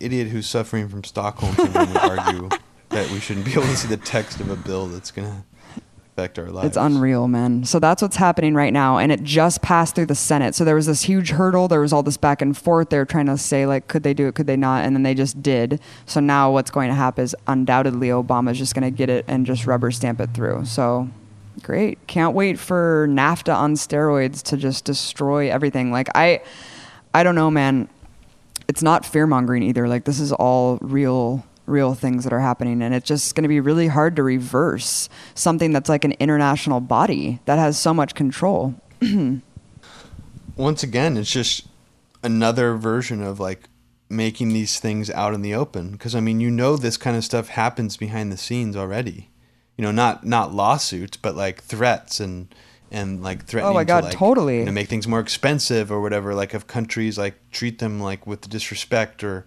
idiot who's suffering from Stockholm syndrome would argue that we shouldn't be able to see the text of a bill that's going to affect our lives. It's unreal, man. So that's what's happening right now. And it just passed through the Senate. So there was this huge hurdle. There was all this back and forth. They were trying to say, like, could they do it? Could they not? And then they just did. So now what's going to happen is undoubtedly Obama's just going to get it and just rubber stamp it through. So great. Can't wait for NAFTA on steroids to just destroy everything. Like, I don't know, man. It's not fear-mongering either. Like, this is all real things that are happening, and it's just going to be really hard to reverse something that's like an international body that has so much control. Once again, it's just another version of like making these things out in the open, because I mean, you know, this kind of stuff happens behind the scenes already, you know, not lawsuits, but like threats and like threatening, oh my God, to like, totally, you know, make things more expensive or whatever, like if countries like treat them like with disrespect or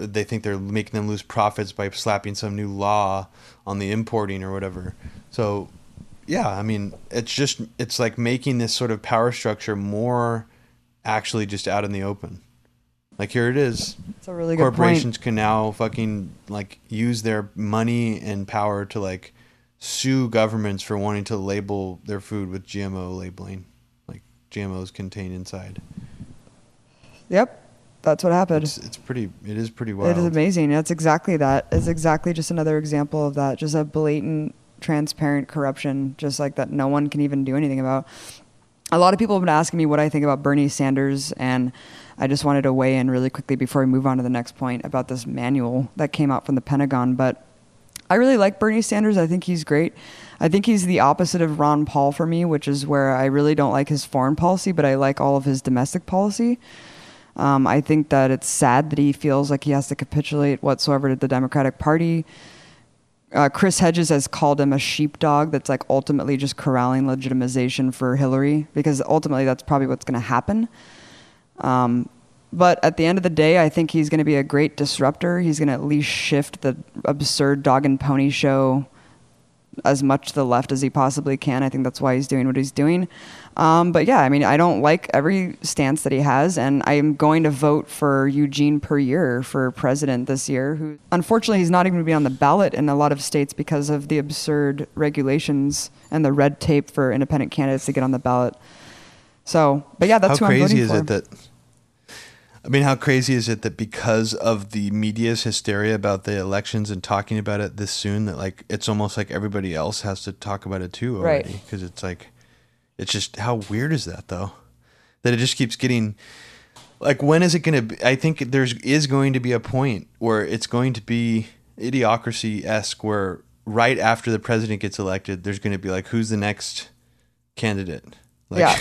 they think they're making them lose profits by slapping some new law on the importing or whatever. So, yeah, I mean, it's like making this sort of power structure more actually just out in the open. Like, here it is. It's a really good point. Corporations can now fucking, like, use their money and power to, like, sue governments for wanting to label their food with GMO labeling. Like, GMOs contained inside. Yep. That's what happened. It is pretty wild. It is amazing. That's exactly that. It's exactly just another example of that. Just a blatant, transparent corruption, just like that no one can even do anything about. A lot of people have been asking me what I think about Bernie Sanders, and I just wanted to weigh in really quickly before we move on to the next point about this manual that came out from the Pentagon. But I really like Bernie Sanders. I think he's great. I think he's the opposite of Ron Paul for me, which is where I really don't like his foreign policy, but I like all of his domestic policy. I think that it's sad that he feels like he has to capitulate whatsoever to the Democratic Party. Chris Hedges has called him a sheepdog that's like ultimately just corralling legitimization for Hillary, because ultimately that's probably what's going to happen. But at the end of the day, I think he's going to be a great disruptor. He's going to at least shift the absurd dog and pony show as much to the left as he possibly can. I think that's why he's doing what he's doing. But yeah, I mean, I don't like every stance that he has, and I am going to vote for Eugene Perrier for president this year, who unfortunately he's not even going to be on the ballot in a lot of states because of the absurd regulations and the red tape for independent candidates to get on the ballot. So, but yeah, that's who I'm voting for. How crazy is it that because of the media's hysteria about the elections and talking about it this soon, that like it's almost like everybody else has to talk about it too already? Right. Because it's like, it's just, how weird is that though? That it just keeps getting, like, when is it going to be? I think there is going to be a point where it's going to be Idiocracy-esque, where right after the president gets elected, there's going to be like, who's the next candidate? Like, yeah.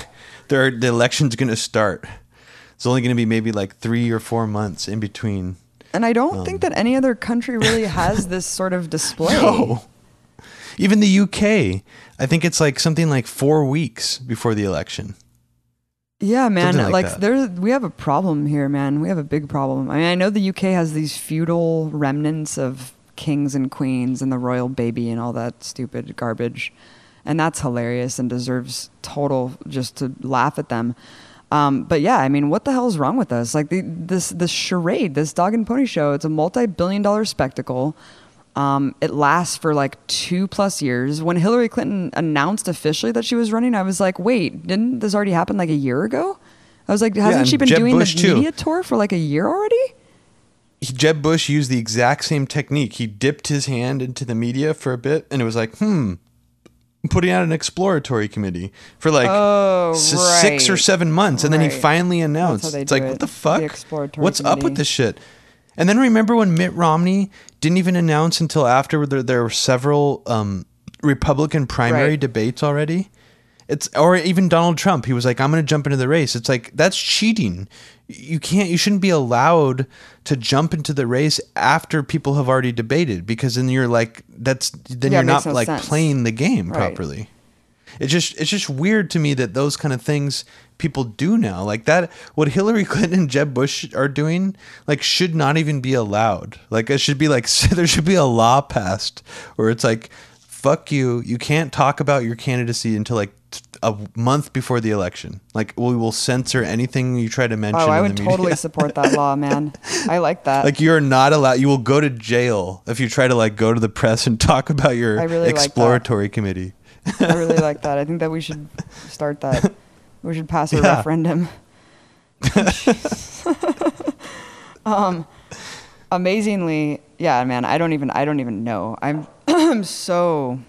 The election's going to start. It's only going to be maybe like 3 or 4 months in between. And I don't think that any other country really has this sort of display. No. Even the UK, I think it's like something like 4 weeks before the election. Yeah, man. Something like we have a problem here, man. We have a big problem. I mean, I know the UK has these feudal remnants of kings and queens and the royal baby and all that stupid garbage. And that's hilarious and deserves total just to laugh at them. But yeah, I mean, what the hell is wrong with us? Like this charade, this dog and pony show, it's a multi-billion-dollar spectacle. It lasts for like 2+ years. When Hillary Clinton announced officially that she was running, I was like, wait, didn't this already happen like a year ago? I was like, hasn't she been doing the media tour for like a year already? Jeb Bush used the exact same technique. He dipped his hand into the media for a bit, and it was like, putting out an exploratory committee for like 6 or 7 months, and then he finally announced. It's like, what the fuck? What's up with this shit? And then remember when Mitt Romney didn't even announce until after there were several Republican primary debates already? Or even Donald Trump. He was like, I'm going to jump into the race. It's like, that's cheating. You shouldn't be allowed to jump into the race after people have already debated, because then you're like, you're not like playing the game properly. It's just weird to me that those kind of things people do now, like that. What Hillary Clinton and Jeb Bush are doing, like, should not even be allowed. Like, it should be like, there should be a law passed where it's like, fuck you. You can't talk about your candidacy until like a month before the election. Like, we will censor anything you try to mention. Oh, I would totally support that law, man. I like that. Like, you're not allowed. You will go to jail if you try to like go to the press and talk about your exploratory committee. I really like that. I think that we should start that. We should pass a referendum. Amazingly, yeah, man, I don't even know. I'm so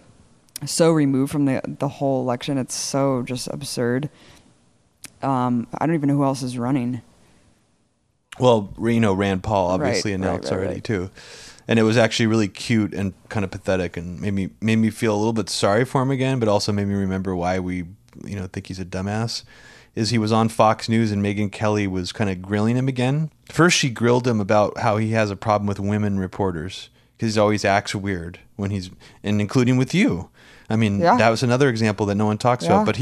removed from the whole election. It's so just absurd. I don't even know who else is running. Well, Rand Paul obviously announced already too. And it was actually really cute and kind of pathetic, and made me feel a little bit sorry for him again, but also made me remember why we, think he's a dumbass. Is he was on Fox News and Megyn Kelly was kind of grilling him again. First, she grilled him about how he has a problem with women reporters because he always acts weird when including with you. I mean, that was another example that no one talks about. But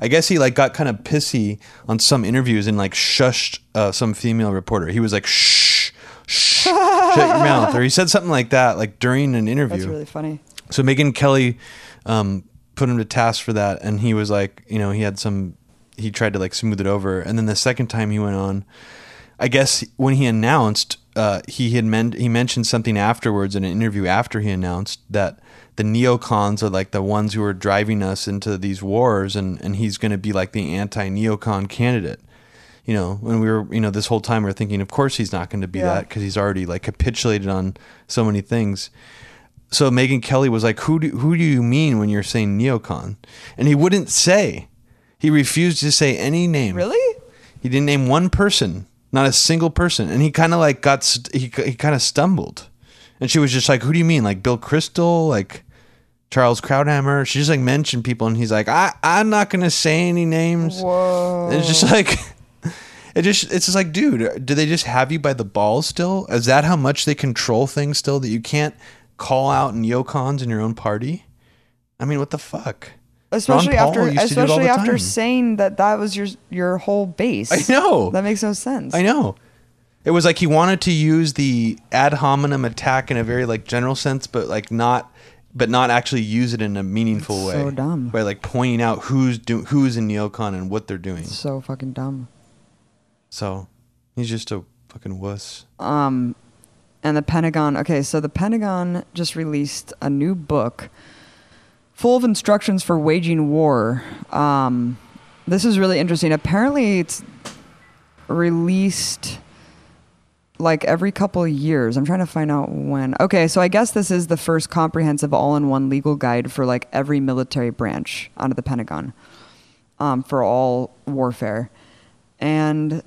I guess he got kind of pissy on some interviews and shushed some female reporter. He was like, shh, shut your mouth. Or he said something like that, during an interview. That's really funny. So Megyn Kelly put him to task for that. And he was he tried to smooth it over. And then the second time he went on, I guess when he announced, he mentioned something afterwards in an interview after he announced that the neocons are the ones who are driving us into these wars, and he's going to be the anti-neocon candidate. When we were, this whole time we were thinking, of course he's not going to be that because he's already capitulated on so many things. So Megyn Kelly was like, who do you mean when you're saying neocon? And he wouldn't say. He refused to say any name. Really? He didn't name one person, not a single person. And he kind of he kind of stumbled. And she was just who do you mean? Bill Kristol, Charles Krauthammer. She just mentioned people, and he's like, I'm not gonna say any names. Whoa. And it's just dude, do they just have you by the balls still? Is that how much they control things still, that you can't call out neocons in your own party? I mean, what the fuck? Especially after saying that was your whole base. I know, that makes no sense. I know. It was he wanted to use the ad hominem attack in a very general sense, but not actually use it in a meaningful way. So dumb. By pointing out who's in neocon and what they're doing. So fucking dumb. So he's just a fucking wuss. And the Pentagon. Okay, so the Pentagon just released a new book full of instructions for waging war. This is really interesting. Apparently, it's released every couple of years. I'm trying to find out when. Okay, so I guess this is the first comprehensive all-in-one legal guide for every military branch out of the Pentagon for all warfare. And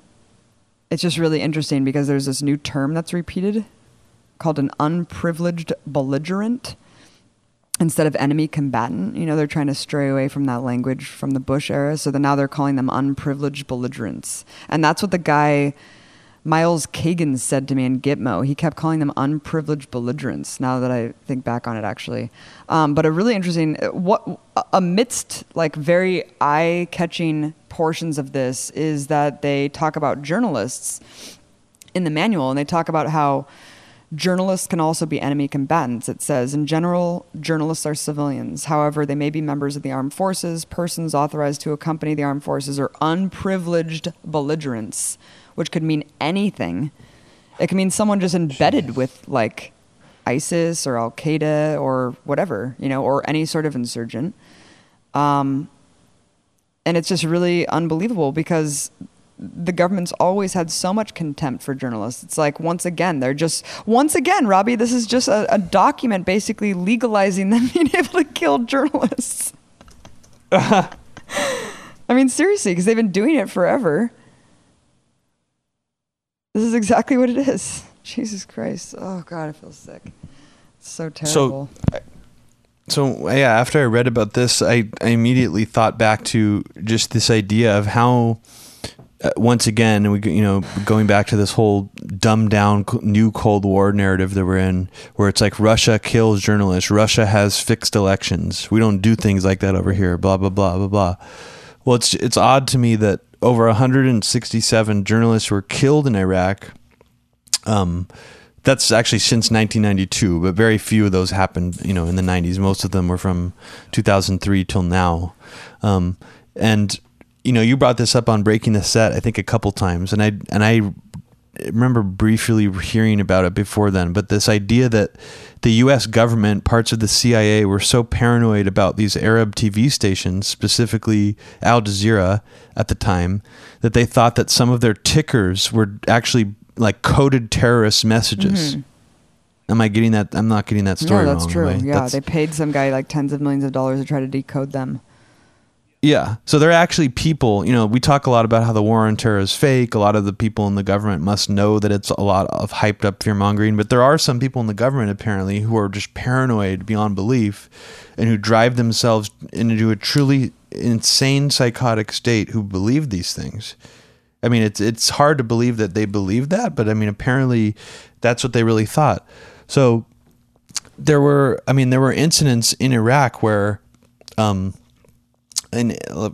it's just really interesting because there's this new term that's repeated called an unprivileged belligerent instead of enemy combatant. They're trying to stray away from that language from the Bush era. So now they're calling them unprivileged belligerents. And that's what the guy Miles Kagan said to me in Gitmo. He kept calling them unprivileged belligerents, now that I think back on it, actually. But a really interesting, amidst very eye-catching portions of this, is that they talk about journalists in the manual, and they talk about how journalists can also be enemy combatants. It says, in general, journalists are civilians. However, they may be members of the armed forces. Persons authorized to accompany the armed forces are unprivileged belligerents, which could mean anything. It could mean someone just embedded with ISIS or Al-Qaeda or whatever, or any sort of insurgent. And it's just really unbelievable because the government's always had so much contempt for journalists. It's once again, Robbie, this is just a document basically legalizing them being able to kill journalists. I mean, seriously, because they've been doing it forever. This is exactly what it is. Jesus Christ. Oh, God, I feel sick. It's so terrible. So yeah, after I read about this, I immediately thought back to just this idea of how, once again, we going back to this whole dumbed-down new Cold War narrative that we're in, where it's Russia kills journalists, Russia has fixed elections, we don't do things like that over here, blah, blah, blah, blah, blah. Well, it's odd to me that over 167 journalists were killed in Iraq. That's actually since 1992, but very few of those happened, in the 90s. Most of them were from 2003 till now. And you brought this up on Breaking the Set, I think, a couple times, and I remember briefly hearing about it before then, but this idea that the U.S. government, parts of the CIA, were so paranoid about these Arab TV stations, specifically Al Jazeera at the time, that they thought that some of their tickers were actually like coded terrorist messages. Mm-hmm. Am I getting that? I'm not getting that story wrong. No, that's true. Right? Yeah, they paid some guy like tens of millions of dollars to try to decode them. Yeah. So they're actually people, you know, we talk a lot about how the war on terror is fake. A lot of the people in the government must know that it's a lot of hyped up fear mongering, but there are some people in the government apparently who are just paranoid beyond belief and who drive themselves into a truly insane psychotic state who believe these things. I mean, it's hard to believe that they believe that, but I mean, apparently that's what they really thought. So there were incidents in Iraq where, and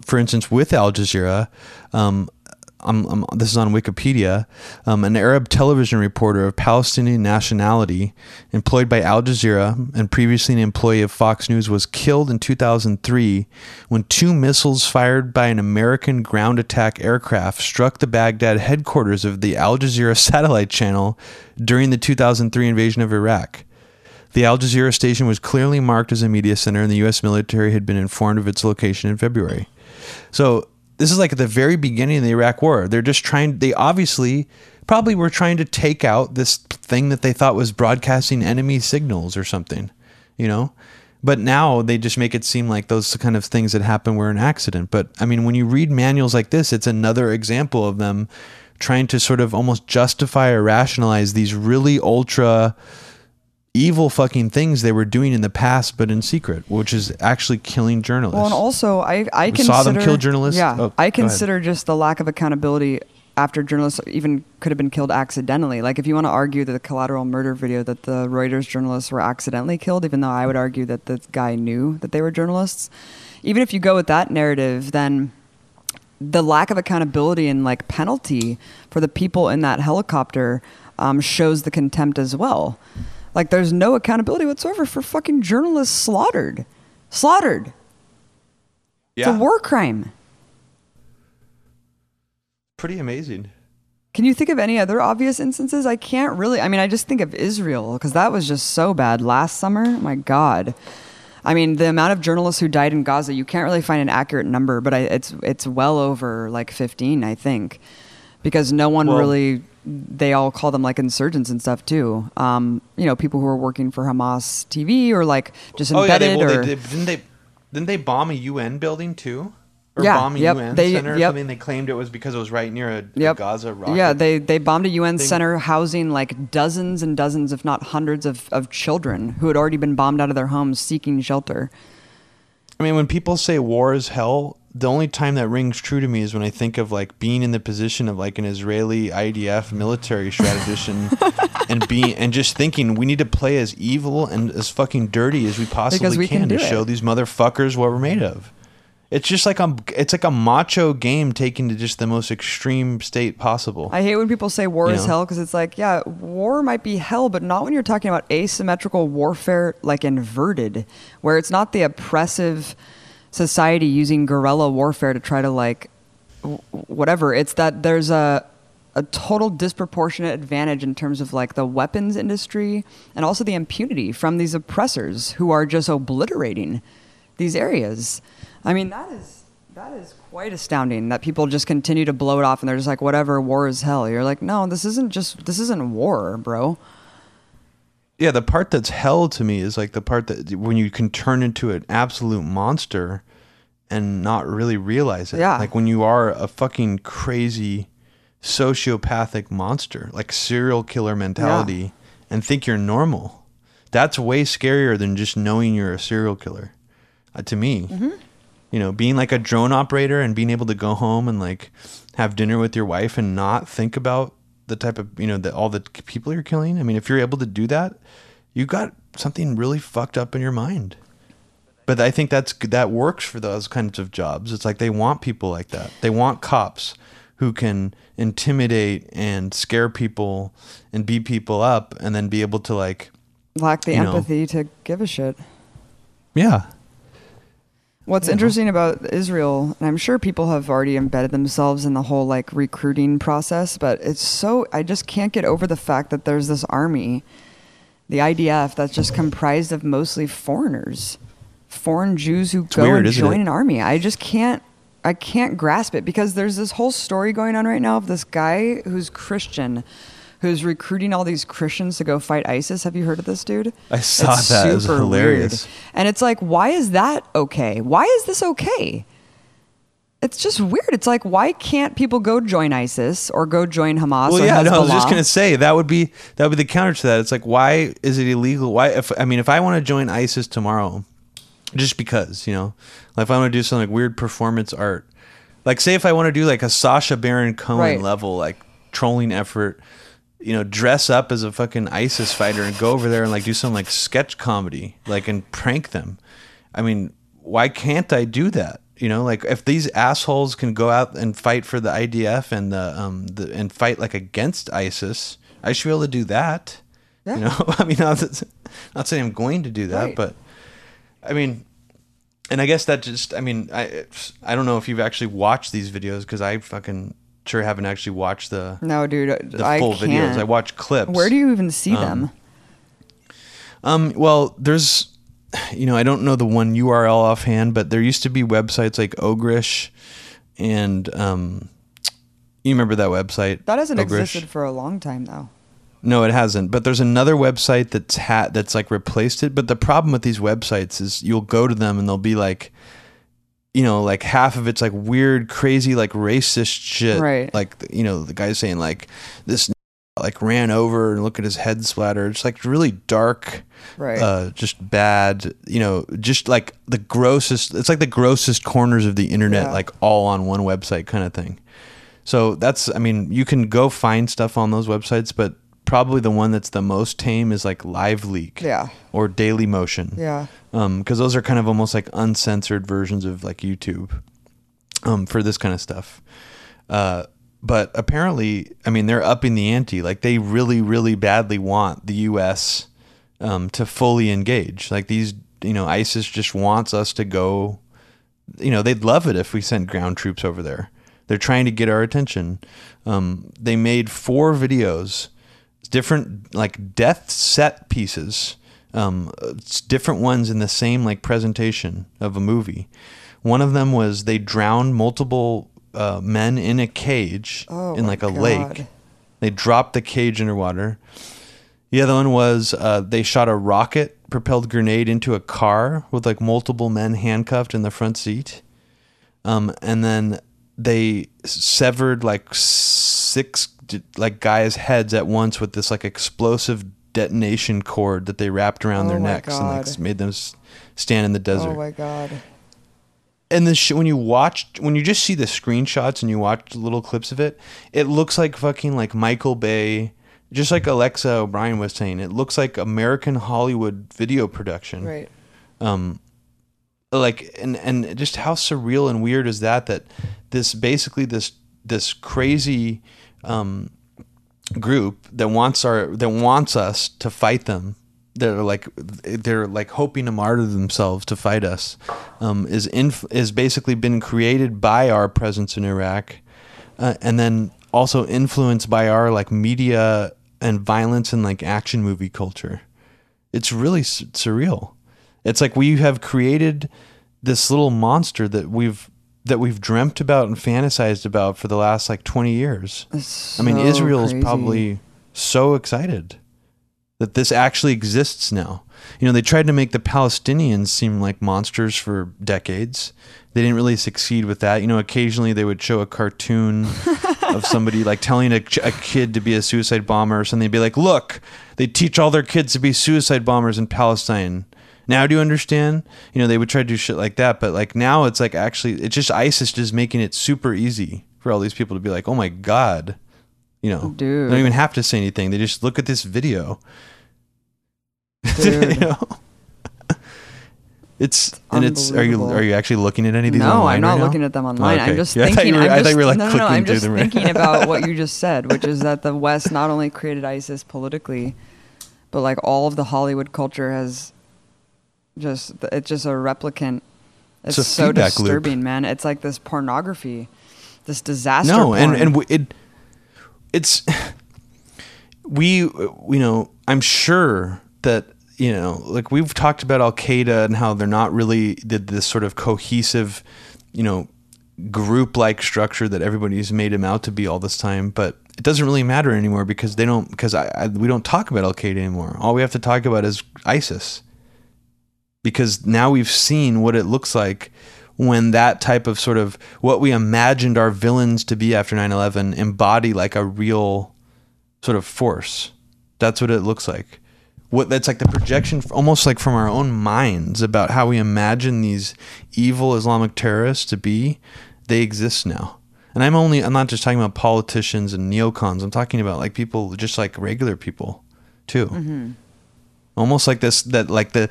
for instance, with Al Jazeera, this is on Wikipedia, an Arab television reporter of Palestinian nationality employed by Al Jazeera and previously an employee of Fox News was killed in 2003 when two missiles fired by an American ground attack aircraft struck the Baghdad headquarters of the Al Jazeera satellite channel during the 2003 invasion of Iraq. The Al Jazeera station was clearly marked as a media center, and the U.S. military had been informed of its location in February. So this is like at the very beginning of the Iraq War. They're just they obviously probably were trying to take out this thing that they thought was broadcasting enemy signals or something, you know? But now they just make it seem like those kind of things that happen were an accident. But I mean, when you read manuals like this, it's another example of them trying to sort of almost justify or rationalize these really ultra evil fucking things they were doing in the past, but in secret, which is actually killing journalists. Well, and also I consider, saw them kill journalists. Yeah, oh, I consider just the lack of accountability after journalists even could have been killed accidentally. Like if you want to argue that the collateral murder video that the Reuters journalists were accidentally killed, even though I would argue that the guy knew that they were journalists, even if you go with that narrative, then the lack of accountability and like penalty for the people in that helicopter shows the contempt as well. Like, there's no accountability whatsoever for fucking journalists slaughtered. Slaughtered. Yeah. It's a war crime. Pretty amazing. Can you think of any other obvious instances? I can't really. I mean, I just think of Israel, because that was just so bad last summer. My God. I mean, the amount of journalists who died in Gaza, you can't really find an accurate number, but it's well over, like, 15, I think. Because no one really... They all call them like insurgents and stuff too. You know, people who are working for Hamas TV or like just embedded. Oh yeah, didn't they bomb a UN building too? Or bomb a UN center or something? They claimed it was because it was right near a Gaza rocket. Yeah, they bombed a UN center housing like dozens and dozens, if not hundreds of children who had already been bombed out of their homes seeking shelter. I mean, when people say war is hell, the only time that rings true to me is when I think of like being in the position of like an Israeli IDF military strategist and just thinking we need to play as evil and as fucking dirty as we possibly can to show these motherfuckers what we're made of. It's just like a macho game taken to just the most extreme state possible. I hate when people say war is hell because it's like, yeah, war might be hell, but not when you're talking about asymmetrical warfare like inverted, where it's not the oppressive society using guerrilla warfare to try to like whatever. It's that there's a total disproportionate advantage in terms of like the weapons industry and also the impunity from these oppressors who are just obliterating these areas. I mean, that is quite astounding that people just continue to blow it off and they're just like, whatever, war is hell. You're like, no, this isn't war, bro. Yeah, the part that's hell to me is like the part that when you can turn into an absolute monster and not really realize it. Yeah. Like when you are a fucking crazy sociopathic monster, like serial killer mentality, and think you're normal. That's way scarier than just knowing you're a serial killer. To me, you know, being like a drone operator and being able to go home and like have dinner with your wife and not think about the type of, you know, all the people you're killing. I mean, if you're able to do that, you got something really fucked up in your mind. But I think that works for those kinds of jobs. It's like they want people like that. They want cops who can intimidate and scare people and beat people up and then be able to like lack the empathy to give a shit. Yeah. What's interesting about Israel, and I'm sure people have already embedded themselves in the whole like recruiting process, but it's so, I just can't get over the fact that there's this army, the IDF, that's just comprised of mostly foreigners, foreign Jews who go and join an army. I just can't, I can't grasp it, because there's this whole story going on right now of this guy who's Christian, who's recruiting all these Christians to go fight ISIS. Have you heard of this dude? I saw that. It was hilarious. Weird. And it's like, why is that okay? Why is this okay? It's just weird. It's like, why can't people go join ISIS or go join Hamas? Well, or Hezbollah? No, I was just going to say that would be the counter to that. It's like, why is it illegal? Why? If I want to join ISIS tomorrow, just because, you know, like if I want to do something like weird performance art, like say if I want to do like a Sacha Baron Cohen level, like trolling effort, you know, dress up as a fucking ISIS fighter and go over there and like do some like sketch comedy, like, and prank them. I mean, why can't I do that? You know, like if these assholes can go out and fight for the IDF and the and fight like against ISIS, I should be able to do that. Yeah. You know, I mean, not saying I'm going to do that, but I mean, and I guess that just, I mean, I don't know if you've actually watched these videos, because I fucking sure haven't actually watched the videos. I watch clips. Where do you even see them? Well, there's, you know, I don't know the one URL offhand, but there used to be websites like Ogrish, and you remember that website? That hasn't existed for a long time, though. No, it hasn't. But there's another website that's like replaced it. But the problem with these websites is you'll go to them and they'll be like, you know, like half of it's like weird, crazy, like racist shit. Right. Like, you know, the guy's saying like this like ran over and look at his head splatter. It's like really dark, just bad, you know, just like the grossest. It's like the grossest corners of the internet, like all on one website kind of thing. So that's, I mean, you can go find stuff on those websites, but probably the one that's the most tame is like Live Leak or Daily Motion. Yeah. Cause those are kind of almost like uncensored versions of like YouTube, for this kind of stuff. But apparently, I mean, they're upping the ante. Like they really, really badly want the US, to fully engage. Like these, you know, ISIS just wants us to go, you know, they'd love it if we sent ground troops over there. They're trying to get our attention. They made 4 videos, different like death set pieces, different ones in the same like presentation of a movie. One of them was they drowned multiple men in a cage in like a lake. They dropped the cage underwater. The other one was they shot a rocket propelled grenade into a car with like multiple men handcuffed in the front seat. And then they severed like 6 like guys' heads at once with this like explosive detonation cord that they wrapped around their necks and like made them stand in the desert. Oh my God. And this when you just see the screenshots and you watch little clips of it, it looks like fucking like Michael Bay, just like Alexa O'Brien was saying, it looks like American Hollywood video production. Right. Like, and just how surreal and weird is that this basically this crazy, group that wants us to fight them. They're like hoping to martyr themselves to fight us. Is basically been created by our presence in Iraq, and then also influenced by our like media and violence and like action movie culture. It's really surreal. It's like we have created this little monster that we've dreamt about and fantasized about for the last like 20 years. So I mean, Israel's probably so excited that this actually exists now. You know, they tried to make the Palestinians seem like monsters for decades. They didn't really succeed with that. You know, occasionally they would show a cartoon of somebody like telling a kid to be a suicide bomber or something. They'd be like, look, they teach all their kids to be suicide bombers in Palestine. Now, do you understand? You know, they would try to do shit like that, but like now it's like actually, it's just ISIS just making it super easy for all these people to be like, oh my God, you know, dude. They don't even have to say anything. They just look at this video. Dude. You know? It's and it's. Are you actually looking at any of these? No, online I'm not looking at them online. Oh, okay. I'm just thinking. I'm just thinking about what you just said, which is that the West not only created ISIS politically, but like all of the Hollywood culture has. It's just a replicant It's so disturbing, man. It's like this pornography, this disaster. No, porn. and it's we, you know, I'm sure that, you know, like we've talked about Al Qaeda and how they're not really this sort of cohesive, you know, group like structure that everybody's made him out to be all this time, but it doesn't really matter anymore because they don't, because we don't talk about Al Qaeda anymore. All we have to talk about is ISIS, because now we've seen what it looks like when that type of sort of what we imagined our villains to be after 9/11 embody like a real sort of force. That's what it looks like. What that's like the projection, almost like from our own minds about how we imagine these evil Islamic terrorists to be. They exist now. And I'm not just talking about politicians and neocons. I'm talking about like people, just like regular people too. Mm-hmm. Almost like this, that like the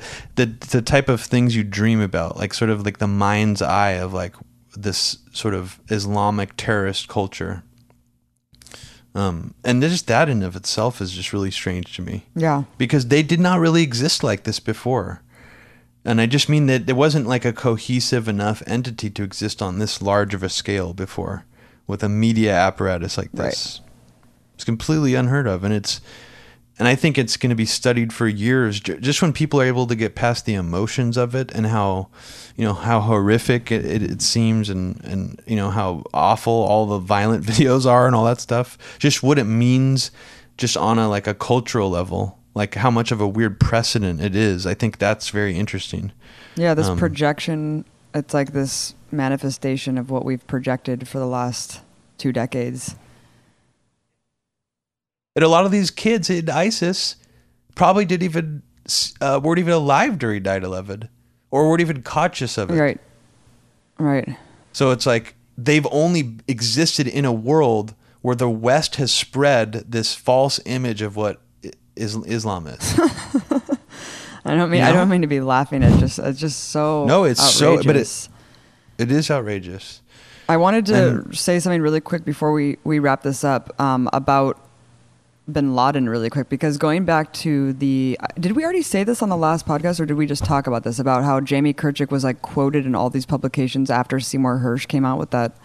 type of things you dream about, like sort of like the mind's eye of like this sort of Islamic terrorist culture. And just that in of itself is just really strange to me. Yeah. Because they did not really exist like this before. And I just mean that there wasn't like a cohesive enough entity to exist on this large of a scale before with a media apparatus like this. Right. It's completely unheard of. And I think it's going to be studied for years, just when people are able to get past the emotions of it and how, you know, how horrific it seems and, you know, how awful all the violent videos are and all that stuff. Just what it means just on a, like a cultural level, like how much of a weird precedent it is. I think that's very interesting. Yeah, this projection, it's like this manifestation of what we've projected for the last 2 decades. And a lot of these kids in ISIS probably weren't even alive during 9/11 or weren't even conscious of it. Right. Right. So it's like they've only existed in a world where the West has spread this false image of what Islam is. I don't mean to be laughing at it's just so outrageous. No, it's outrageous. But it is outrageous. I wanted to say something really quick before we wrap this up about Bin Laden really quick, because going back to did we already say this on the last podcast, or did we just talk about this, about how Jamie Kirchick was like quoted in all these publications after Seymour Hersh came out with that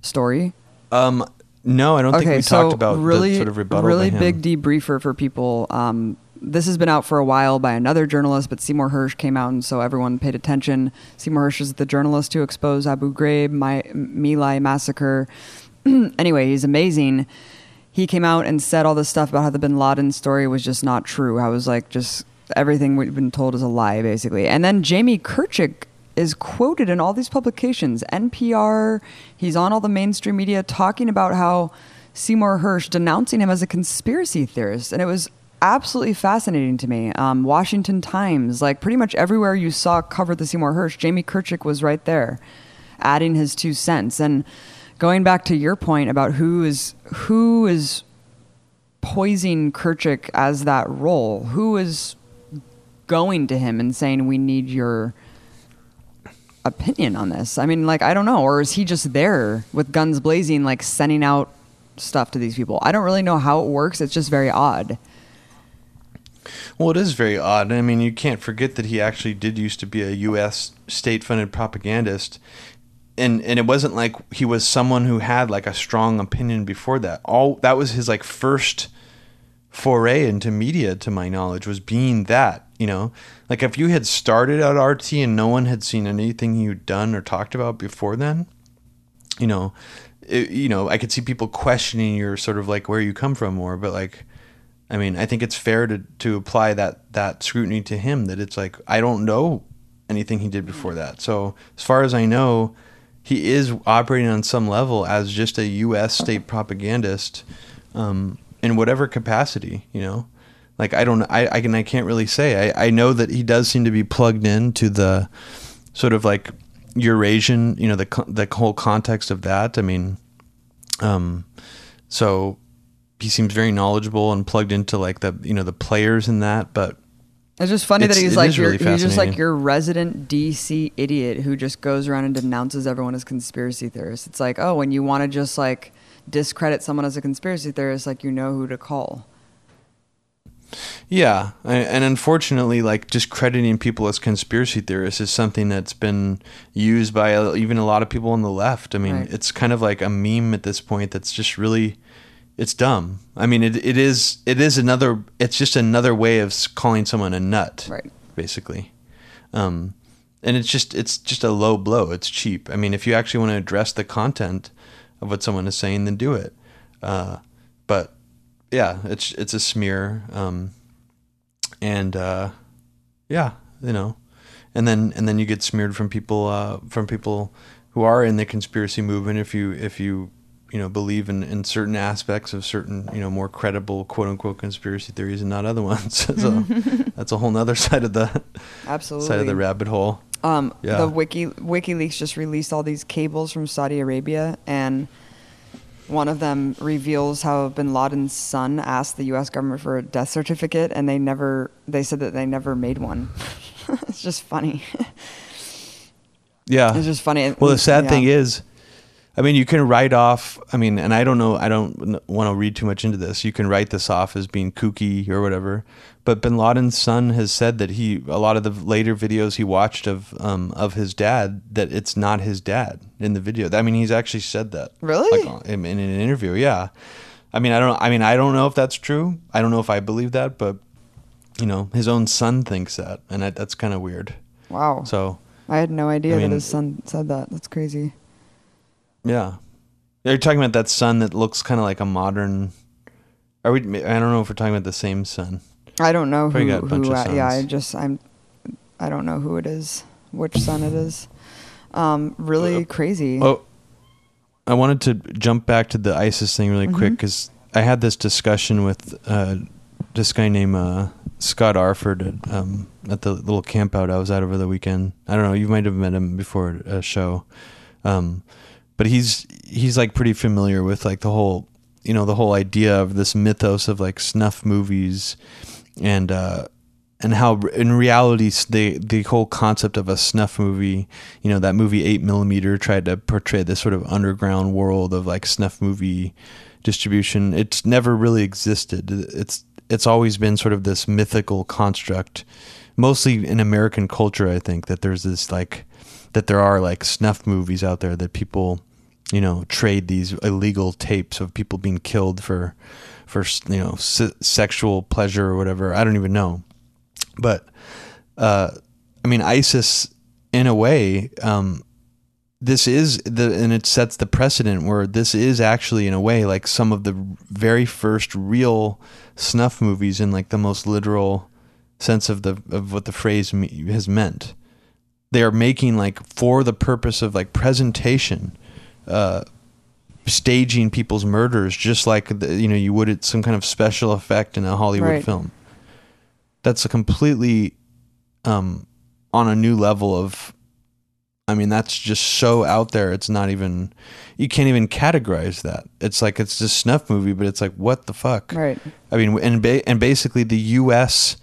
story? No, I don't think we talked about the sort of rebuttal. Really big debriefer for people. This has been out for a while by another journalist, but Seymour Hersh came out, and so everyone paid attention. Seymour Hersh is the journalist who exposed Abu Ghraib, My Lai massacre. Anyway, he's amazing. He came out and said all this stuff about how the Bin Laden story was just not true. I was like, just everything we've been told is a lie, basically. And then Jamie Kirchick is quoted in all these publications, NPR. He's on all the mainstream media talking about how Seymour Hersh denouncing him as a conspiracy theorist. And it was absolutely fascinating to me. Washington Times, like pretty much everywhere you saw covered the Seymour Hersh, Jamie Kirchick was right there adding his 2 cents. And going back to your point about who is poising Kirchick as that role, who is going to him and saying, we need your opinion on this? I mean, like, I don't know. Or is he just there with guns blazing, like sending out stuff to these people? I don't really know how it works. It's just very odd. Well, it is very odd. I mean, you can't forget that he actually did used to be a U.S. state-funded propagandist. And it wasn't like he was someone who had like a strong opinion before that. All that was his like first foray into media, to my knowledge, was being that, you know, like if you had started at RT and no one had seen anything you'd done or talked about before then, you know, I could see people questioning your sort of like where you come from more. But like, I mean, I think it's fair to apply that scrutiny to him, that it's like, I don't know anything he did before that. So as far as I know, he is operating on some level as just a U.S. state propagandist, in whatever capacity, you know. Like I can't really say. I know that he does seem to be plugged into the sort of like Eurasian, you know, the whole context of that. I mean, so he seems very knowledgeable and plugged into like the, you know, the players in that, but. It's just funny that he's just like your resident DC idiot who just goes around and denounces everyone as conspiracy theorists. It's like, oh, when you want to just like discredit someone as a conspiracy theorist, like, you know who to call. Yeah, and unfortunately, like, just crediting people as conspiracy theorists is something that's been used by even a lot of people on the left. I mean, right. It's kind of like a meme at this point that's just really, it's dumb. I mean, it's just another way of calling someone a nut, right? Basically. And it's just a low blow. It's cheap. I mean, if you actually want to address the content of what someone is saying, then do it. But yeah, it's a smear. Yeah, you know, and then you get smeared from people who are in the conspiracy movement. If you believe in certain aspects of certain, more credible quote unquote conspiracy theories and not other ones. So that's a whole nother side of the rabbit hole. Yeah. The WikiLeaks just released all these cables from Saudi Arabia, and one of them reveals how Bin Laden's son asked the U.S. government for a death certificate, and they said that they never made one. It's just funny. Yeah. It's just funny. Well, the sad thing is, I mean, you can write off, and I don't want to read too much into this. You can write this off as being kooky or whatever, but Bin Laden's son has said that a lot of the later videos he watched of his dad, that it's not his dad in the video. I mean, he's actually said that. Really? Like, in an interview. Yeah. I don't know if that's true. I don't know if I believe that, but his own son thinks that, and that's kind of weird. Wow. So I had no idea that his son said that. That's crazy. Yeah. Are you talking about that son that looks kind of like a modern... I don't know if we're talking about the same son. I don't know who... Got a bunch of sons. Yeah, I don't know who it is, which son it is. Really crazy. Oh, I wanted to jump back to the ISIS thing really quick, because I had this discussion with this guy named Scott Arford at the little camp out I was at over the weekend. I don't know, you might have met him before a show. But he's like pretty familiar with like the whole idea of this mythos of like snuff movies and how in reality the whole concept of a snuff movie, that movie 8mm tried to portray this sort of underground world of like snuff movie distribution. It's never really existed. It's always been sort of this mythical construct, mostly in American culture, I think, that there's this like, that there are like snuff movies out there that people trade these illegal tapes of people being killed for sexual pleasure or whatever. I don't even know. But, ISIS in a way, and it sets the precedent where this is actually in a way like some of the very first real snuff movies in like the most literal sense of what the phrase has meant. They are making like for the purpose of like presentation, staging people's murders, just like you would at some kind of special effect in a Hollywood film. That's a completely on a new level of. I mean, that's just so out there. It's not even, you can't even categorize that. It's like it's just snuff movie, but it's like what the fuck. Right. I mean, and basically the U.S.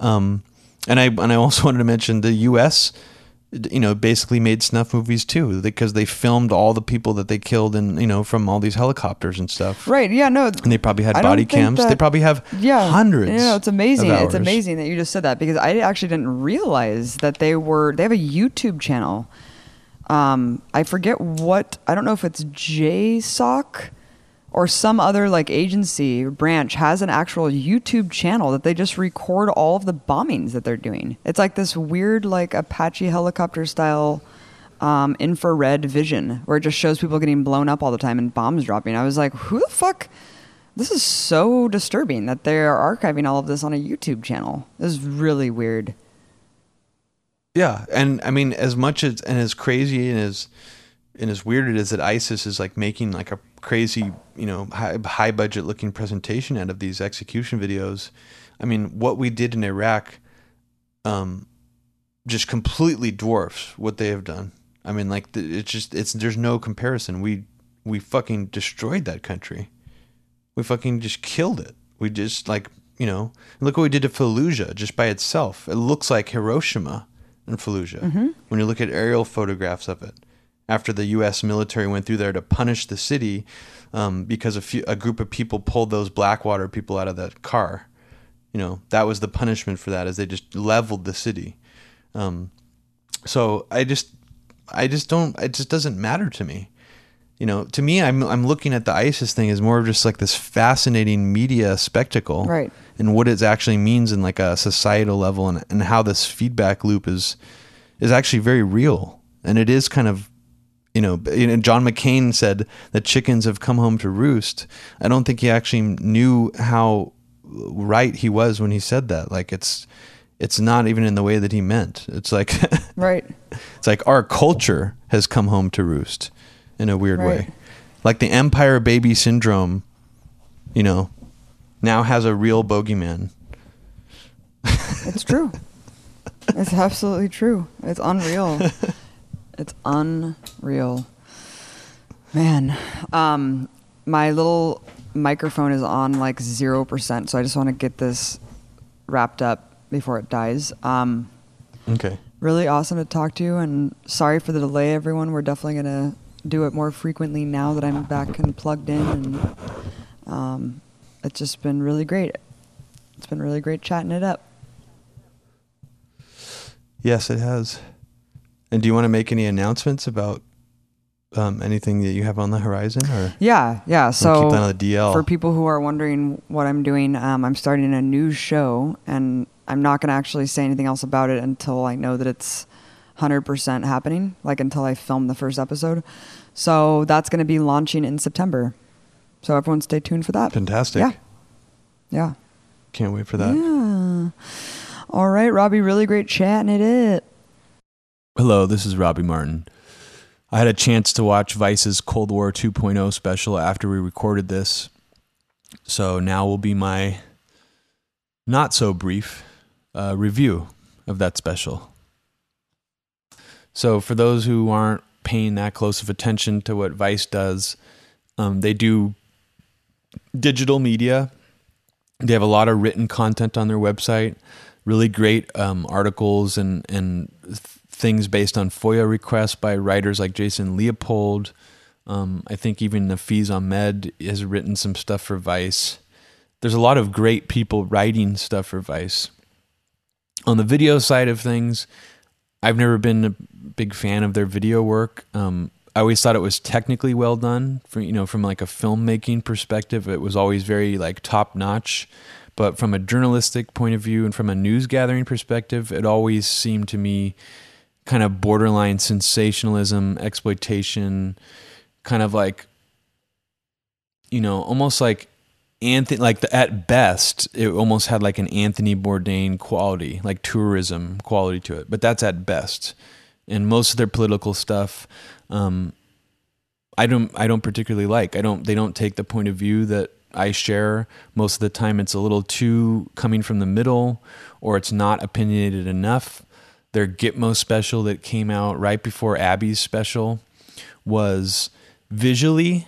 and I also wanted to mention the U.S. Basically made snuff movies too, because they filmed all the people that they killed and from all these helicopters and stuff. Right. Yeah. No. And they probably had body cams. They probably have hundreds. It's amazing. It's amazing that you just said that, because I actually didn't realize that they have a YouTube channel. I forget what, I don't know if it's JSOC or some other like agency branch has an actual YouTube channel that they just record all of the bombings that they're doing. It's like this weird, like Apache helicopter style infrared vision where it just shows people getting blown up all the time and bombs dropping. I was like, who the fuck? This is so disturbing that they're archiving all of this on a YouTube channel. This is really weird. Yeah. And I mean, as much as, and as crazy and as weird it is that ISIS is like making like a crazy, high budget looking presentation out of these execution videos. I mean, what we did in Iraq just completely dwarfs what they have done. I mean, like there's no comparison. We fucking destroyed that country. We fucking just killed it. We just like, look what we did to Fallujah just by itself. It looks like Hiroshima and Fallujah when you look at aerial photographs of it. After the U.S. military went through there to punish the city because a group of people pulled those Blackwater people out of that car you know, that was the punishment for that, is they just leveled the city. So I just don't, it just doesn't matter to me. You know, to me, I'm looking at the ISIS thing as more of just like this fascinating media spectacle, right? And what it actually means in like a societal level, and how this feedback loop is actually very real. And it is kind of, you know, John McCain said that chickens have come home to roost. I don't think he actually knew how right he was when he said that. Like it's not even in the way that he meant. It's like, right. It's like our culture has come home to roost. In a weird way, like the empire baby syndrome, you know, now has a real bogeyman. It's true. It's absolutely true. It's unreal. It's unreal, man. My little microphone is on like 0%, so I just want to get this wrapped up before it dies. Okay. Really awesome to talk to you, and sorry for the delay, everyone. We're definitely gonna do it more frequently now that I'm back and plugged in, and it's just been really great. It's been really great chatting it up. Yes, it has. And do you want to make any announcements about anything that you have on the horizon? Or yeah. So keep that on the DL. For people who are wondering what I'm doing, I'm starting a new show, and I'm not going to actually say anything else about it until I know that it's 100% happening, like until I film the first episode. So that's going to be launching in September. So everyone stay tuned for that. Fantastic. Yeah. Can't wait for that. Yeah. All right, Robbie, really great chatting it. Hello, this is Robbie Martin. I had a chance to watch Vice's Cold War 2.0 special after we recorded this. So now will be my not so brief review of that special. So for those who aren't paying that close of attention to what Vice does, they do digital media. They have a lot of written content on their website, really great articles and things based on FOIA requests by writers like Jason Leopold. I think even Nafis Ahmed has written some stuff for Vice. There's a lot of great people writing stuff for Vice. On the video side of things, I've never been a big fan of their video work. I always thought it was technically well done. From like a filmmaking perspective, it was always very like top notch. But from a journalistic point of view and from a news gathering perspective, it always seemed to me kind of borderline sensationalism, exploitation, kind of like, you know, almost like Anthony, at best, it almost had like an Anthony Bourdain quality, like tourism quality to it. But that's at best. And most of their political stuff, I don't particularly like. They don't take the point of view that I share. Most of the time, it's a little too coming from the middle, or it's not opinionated enough. Their Gitmo special that came out right before Abby's special was visually,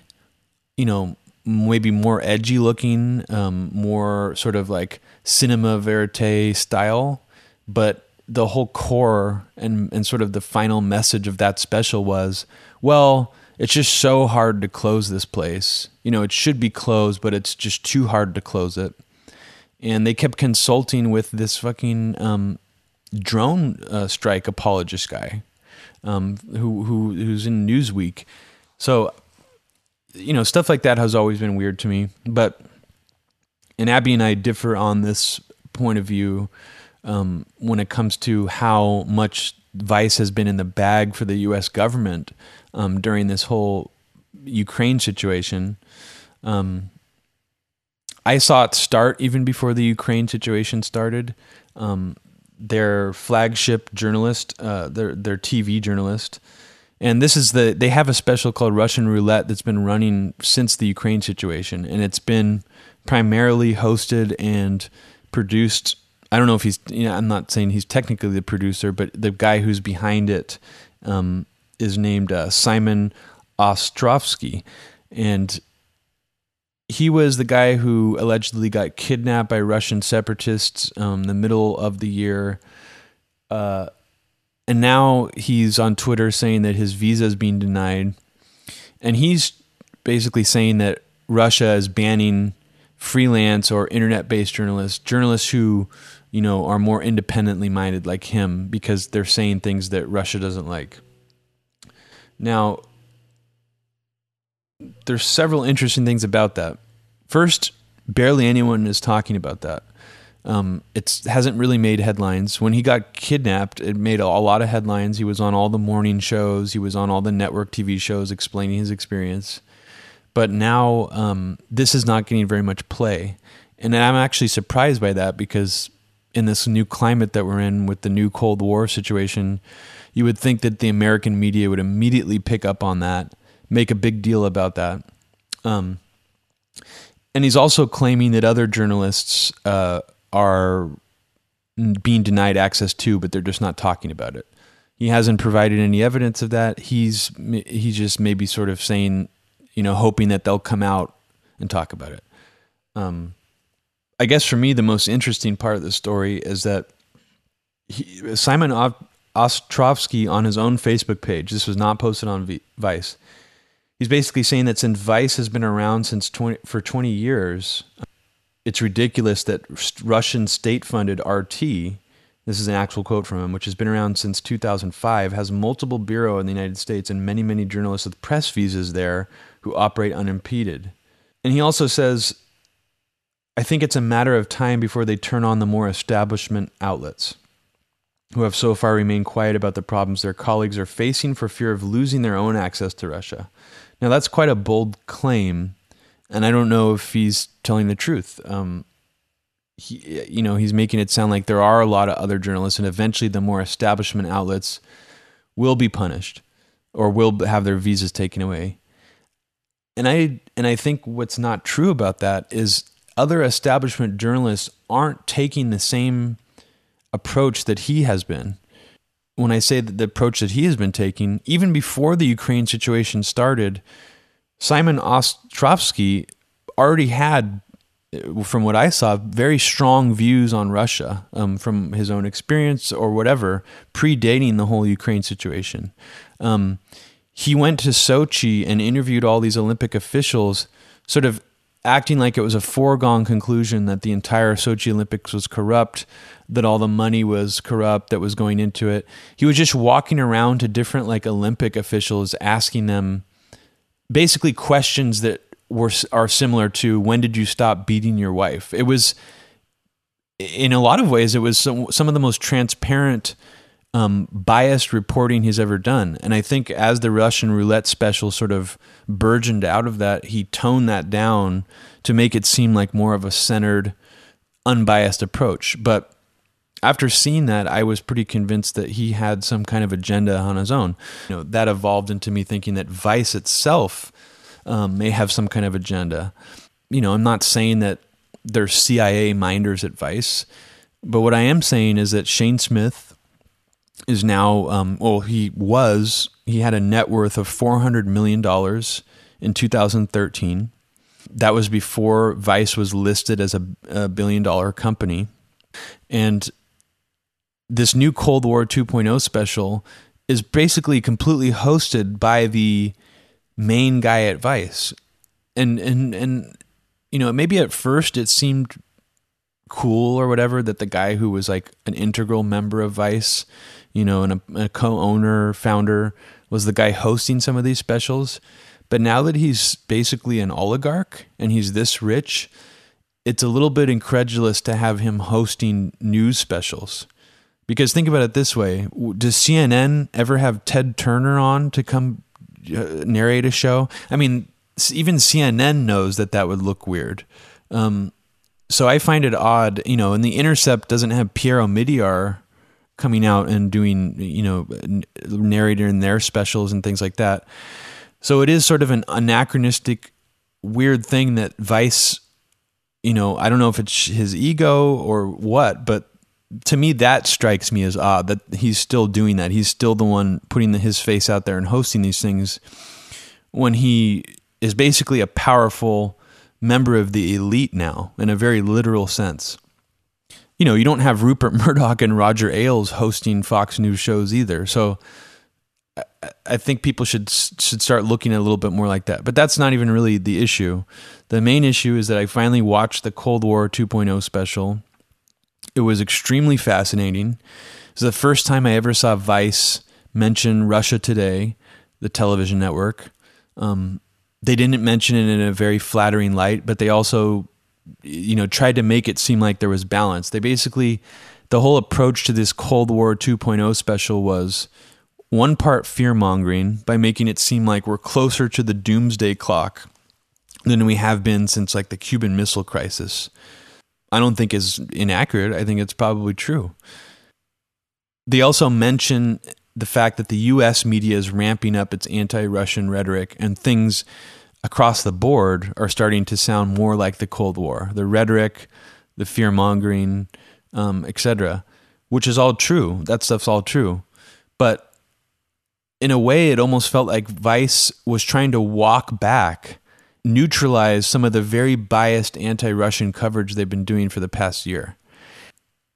you know, maybe more edgy looking, more sort of like cinema verite style, but the whole core and sort of the final message of that special was, well, it's just so hard to close this place. You know, it should be closed, but it's just too hard to close it. And they kept consulting with this fucking drone strike apologist guy who's in Newsweek. So, you know, stuff like that has always been weird to me, and Abby and I differ on this point of view when it comes to how much Vice has been in the bag for the U.S. government during this whole Ukraine situation. I saw it start even before the Ukraine situation started. Their flagship journalist, their TV journalist. And they have a special called Russian Roulette that's been running since the Ukraine situation. And it's been primarily hosted and produced. I don't know if I'm not saying he's technically the producer, but the guy who's behind it is named Simon Ostrovsky. And he was the guy who allegedly got kidnapped by Russian separatists the middle of the year. And now he's on Twitter saying that his visa is being denied. And he's basically saying that Russia is banning freelance or internet-based journalists who, you know, are more independently minded like him, because they're saying things that Russia doesn't like. Now, there's several interesting things about that. First, barely anyone is talking about that. It hasn't really made headlines. When he got kidnapped, it made a lot of headlines. He was on all the morning shows. He was on all the network TV shows explaining his experience. But now this is not getting very much play. And I'm actually surprised by that, because in this new climate that we're in with the new Cold War situation, you would think that the American media would immediately pick up on that, make a big deal about that. And he's also claiming that other journalists are being denied access to, but they're just not talking about it. He hasn't provided any evidence of that. He's just maybe sort of saying, you know, hoping that they'll come out and talk about it. I guess for me, the most interesting part of the story is that Simon Ostrovsky, on his own Facebook page, this was not posted on Vice. He's basically saying that since Vice has been around for 20 years, it's ridiculous that Russian state-funded RT, this is an actual quote from him, which has been around since 2005, has multiple bureaus in the United States and many, many journalists with press visas there who operate unimpeded. And he also says, I think it's a matter of time before they turn on the more establishment outlets, who have so far remained quiet about the problems their colleagues are facing for fear of losing their own access to Russia. Now, that's quite a bold claim, and I don't know if he's telling the truth. He's making it sound like there are a lot of other journalists, and eventually the more establishment outlets will be punished or will have their visas taken away. And I think what's not true about that is other establishment journalists aren't taking the same approach that he has been. When I say that the approach that he has been taking, even before the Ukraine situation started, Simon Ostrovsky already had, from what I saw, very strong views on Russia, from his own experience or whatever, predating the whole Ukraine situation. He went to Sochi and interviewed all these Olympic officials, sort of acting like it was a foregone conclusion that the entire Sochi Olympics was corrupt, that all the money was corrupt that was going into it. He was just walking around to different Olympic officials, asking them basically questions that are similar to, when did you stop beating your wife? It was, in a lot of ways, it was some of the most transparent, biased reporting he's ever done. And I think as the Russian roulette special sort of burgeoned out of that, he toned that down to make it seem like more of a centered, unbiased approach. But after seeing that, I was pretty convinced that he had some kind of agenda on his own. You know, that evolved into me thinking that Vice itself may have some kind of agenda. You know, I'm not saying that there's CIA minders at Vice, but what I am saying is that Shane Smith is now, he had a net worth of $400 million in 2013. That was before Vice was listed as a billion-dollar company. And this new Cold War 2.0 special is basically completely hosted by the main guy at Vice. And you know, maybe at first it seemed cool or whatever that the guy who was like an integral member of Vice, you know, and a co-owner, founder, was the guy hosting some of these specials. But now that he's basically an oligarch and he's this rich, it's a little bit incredulous to have him hosting news specials. Because think about it this way. Does CNN ever have Ted Turner on to come narrate a show? I mean, even CNN knows that that would look weird. So I find it odd, you know, and The Intercept doesn't have Piero Migliar coming out and doing, you know, narrating their specials and things like that. So it is sort of an anachronistic, weird thing that Vice, you know, I don't know if it's his ego or what, but to me that strikes me as odd that he's still doing that. He's still the one putting his face out there and hosting these things when he is basically a powerful member of the elite now, in a very literal sense. You know, you don't have Rupert Murdoch and Roger Ailes hosting Fox News shows either. So I think people should start looking a little bit more like that. But that's not even really the issue. The main issue is that I finally watched the Cold War 2.0 special. It was extremely fascinating. It was the first time I ever saw Vice mention Russia Today, the television network. They didn't mention it in a very flattering light, but they also, you know, tried to make it seem like there was balance. They basically, the whole approach to this Cold War 2.0 special was one part fear-mongering by making it seem like we're closer to the doomsday clock than we have been since like the Cuban Missile Crisis. I don't think is inaccurate. I think it's probably true. They also mention the fact that the U.S. media is ramping up its anti-Russian rhetoric, and things across the board are starting to sound more like the Cold War, the rhetoric, the fear-mongering, etc., which is all true. That stuff's all true. But in a way, it almost felt like Vice was trying to walk back, neutralize some of the very biased anti-Russian coverage they've been doing for the past year.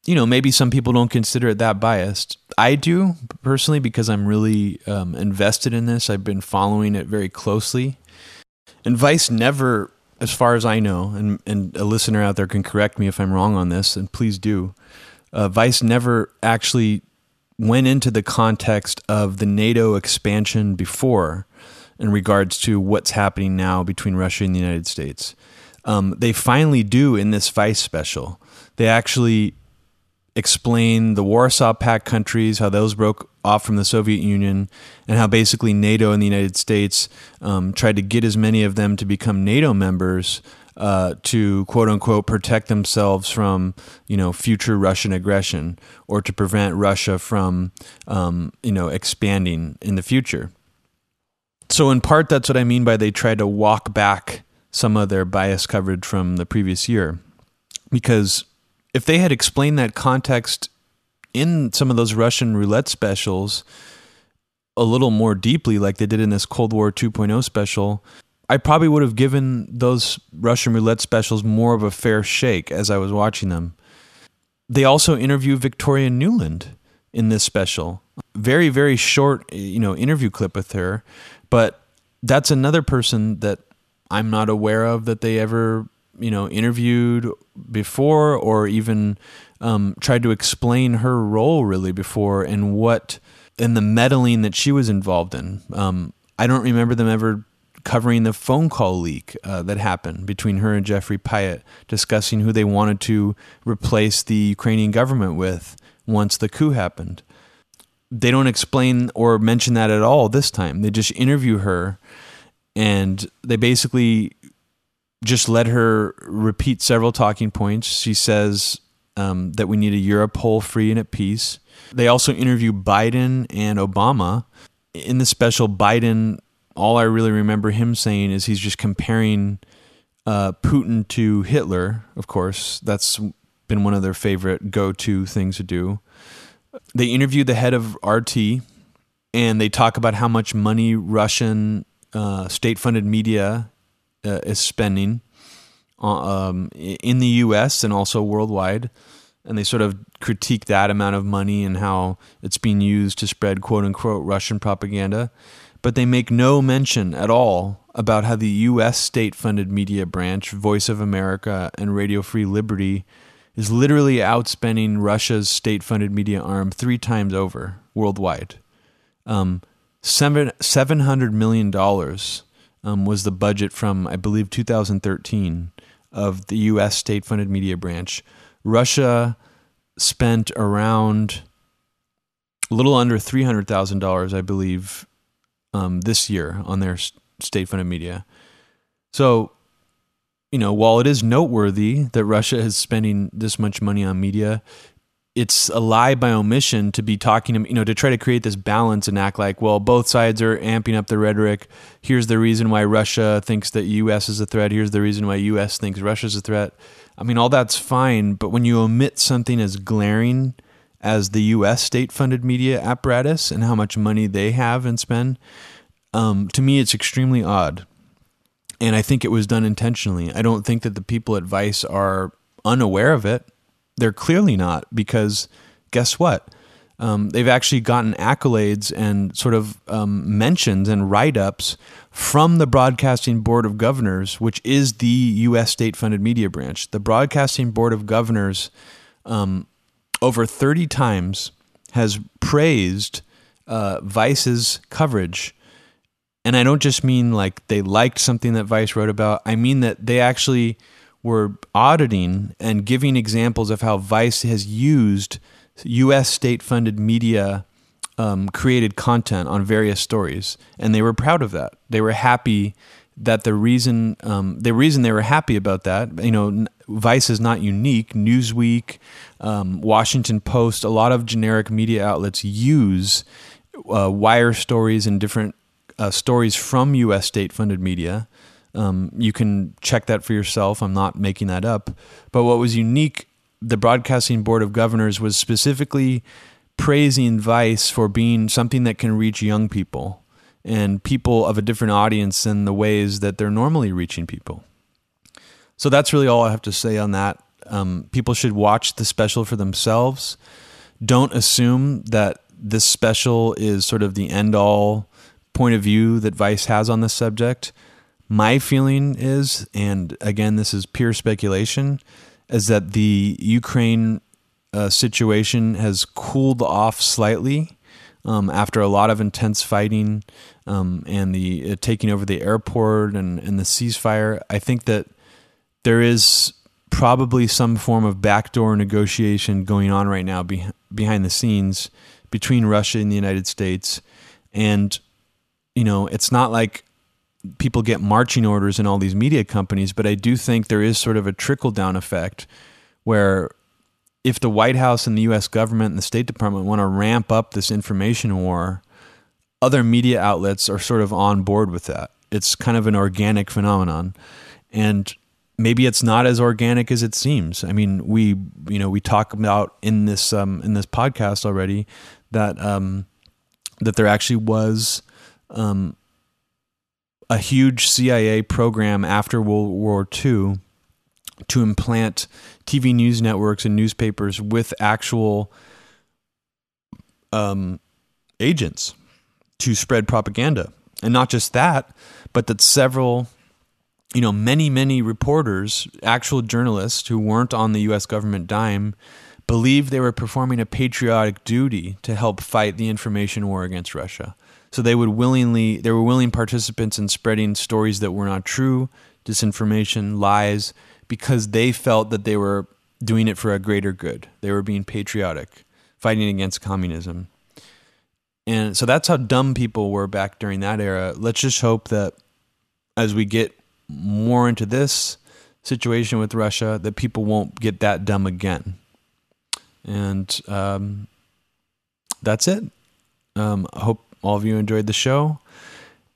You know, maybe some people don't consider it that biased. I do, personally, because I'm really invested in this. I've been following it very closely. And Vice never, as far as I know, and a listener out there can correct me if I'm wrong on this, and please do, Vice never actually went into the context of the NATO expansion before in regards to what's happening now between Russia and the United States. They finally do in this Vice special. They actually explain the Warsaw Pact countries, how those broke off from the Soviet Union, and how basically NATO and the United States tried to get as many of them to become NATO members to quote unquote protect themselves from, you know, future Russian aggression, or to prevent Russia from, you know, expanding in the future. So in part, that's what I mean by they tried to walk back some of their biased coverage from the previous year, because if they had explained that context in some of those Russian roulette specials a little more deeply, like they did in this Cold War 2.0 special, I probably would have given those Russian roulette specials more of a fair shake as I was watching them. They also interview Victoria Nuland in this special. Very, very short, you know, interview clip with her, but that's another person that I'm not aware of that they ever, you know, interviewed before, or even tried to explain her role really before, and what, and the meddling that she was involved in. I don't remember them ever covering the phone call leak that happened between her and Jeffrey Pyatt, discussing who they wanted to replace the Ukrainian government with once the coup happened. They don't explain or mention that at all this time. They just interview her, and they basically just let her repeat several talking points. She says that we need a Europe whole, free, and at peace. They also interview Biden and Obama. In the special, Biden, all I really remember him saying is he's just comparing Putin to Hitler. Of course, that's been one of their favorite go-to things to do. They interview the head of RT, and they talk about how much money Russian state-funded media is spending in the U.S. and also worldwide. And they sort of critique that amount of money and how it's being used to spread quote-unquote Russian propaganda. But they make no mention at all about how the U.S. state-funded media branch, Voice of America and Radio Free Liberty, is literally outspending Russia's state-funded media arm 3 times over worldwide. $700 million was the budget from, I believe, 2013 of the U.S. state-funded media branch. Russia spent around a little under $300,000, I believe, this year on their state-funded media. So, you know, while it is noteworthy that Russia is spending this much money on media, it's a lie by omission to be talking, you know, to try to create this balance and act like, well, both sides are amping up the rhetoric. Here's the reason why Russia thinks that U.S. is a threat. Here's the reason why U.S. thinks Russia's a threat. I mean, all that's fine, but when you omit something as glaring as the U.S. state-funded media apparatus and how much money they have and spend, to me, it's extremely odd. And I think it was done intentionally. I don't think that the people at Vice are unaware of it. They're clearly not, because guess what? They've actually gotten accolades and sort of mentions and write-ups from the Broadcasting Board of Governors, which is the U.S. state-funded media branch. The Broadcasting Board of Governors over 30 times has praised Vice's coverage. And I don't just mean like they liked something that Vice wrote about. I mean that they actually were auditing and giving examples of how Vice has used U.S. state-funded media created content on various stories, and they were proud of that. They were happy that the reason they were happy about that, you know, Vice is not unique. Newsweek, Washington Post, a lot of generic media outlets use wire stories and different stories from U.S. state-funded media. You can check that for yourself. I'm not making that up. But what was unique, the Broadcasting Board of Governors was specifically praising Vice for being something that can reach young people and people of a different audience than the ways that they're normally reaching people. So that's really all I have to say on that. People should watch the special for themselves. Don't assume that this special is sort of the end-all point of view that Vice has on this subject. My feeling is, and again, this is pure speculation, is that the Ukraine situation has cooled off slightly after a lot of intense fighting and the taking over the airport and the ceasefire. I think that there is probably some form of backdoor negotiation going on right now behind the scenes between Russia and the United States. And, you know, it's not like people get marching orders in all these media companies, but I do think there is sort of a trickle-down effect where if the White House and the U.S. government and the State Department want to ramp up this information war, other media outlets are sort of on board with that. It's kind of an organic phenomenon. And maybe it's not as organic as it seems. I mean, we talk about in this podcast already that there actually was a huge CIA program after World War II to implant TV news networks and newspapers with actual agents to spread propaganda. And not just that, but that several, you know, many, many reporters, actual journalists who weren't on the U.S. government dime, believed they were performing a patriotic duty to help fight the information war against Russia. So they were willing participants in spreading stories that were not true, disinformation, lies, because they felt that they were doing it for a greater good. They were being patriotic, fighting against communism. And so that's how dumb people were back during that era. Let's just hope that as we get more into this situation with Russia, that people won't get that dumb again. And that's it. I hope all of you enjoyed the show,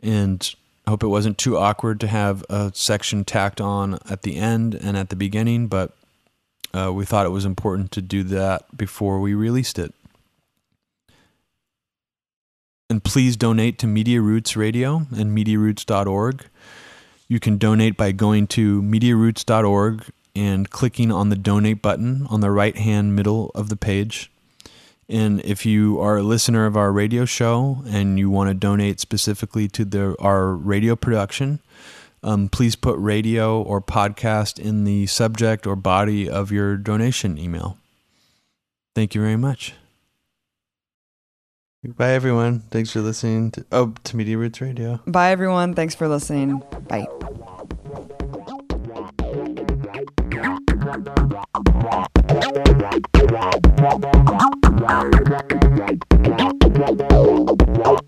and I hope it wasn't too awkward to have a section tacked on at the end and at the beginning, but we thought it was important to do that before we released it. And please donate to Media Roots Radio and MediaRoots.org. You can donate by going to MediaRoots.org and clicking on the donate button on the right-hand middle of the page. And if you are a listener of our radio show and you want to donate specifically to our radio production, please put radio or podcast in the subject or body of your donation email. Thank you very much. Bye, everyone. Thanks for listening to Media Roots Radio. Bye, everyone. Thanks for listening. Bye. Wow.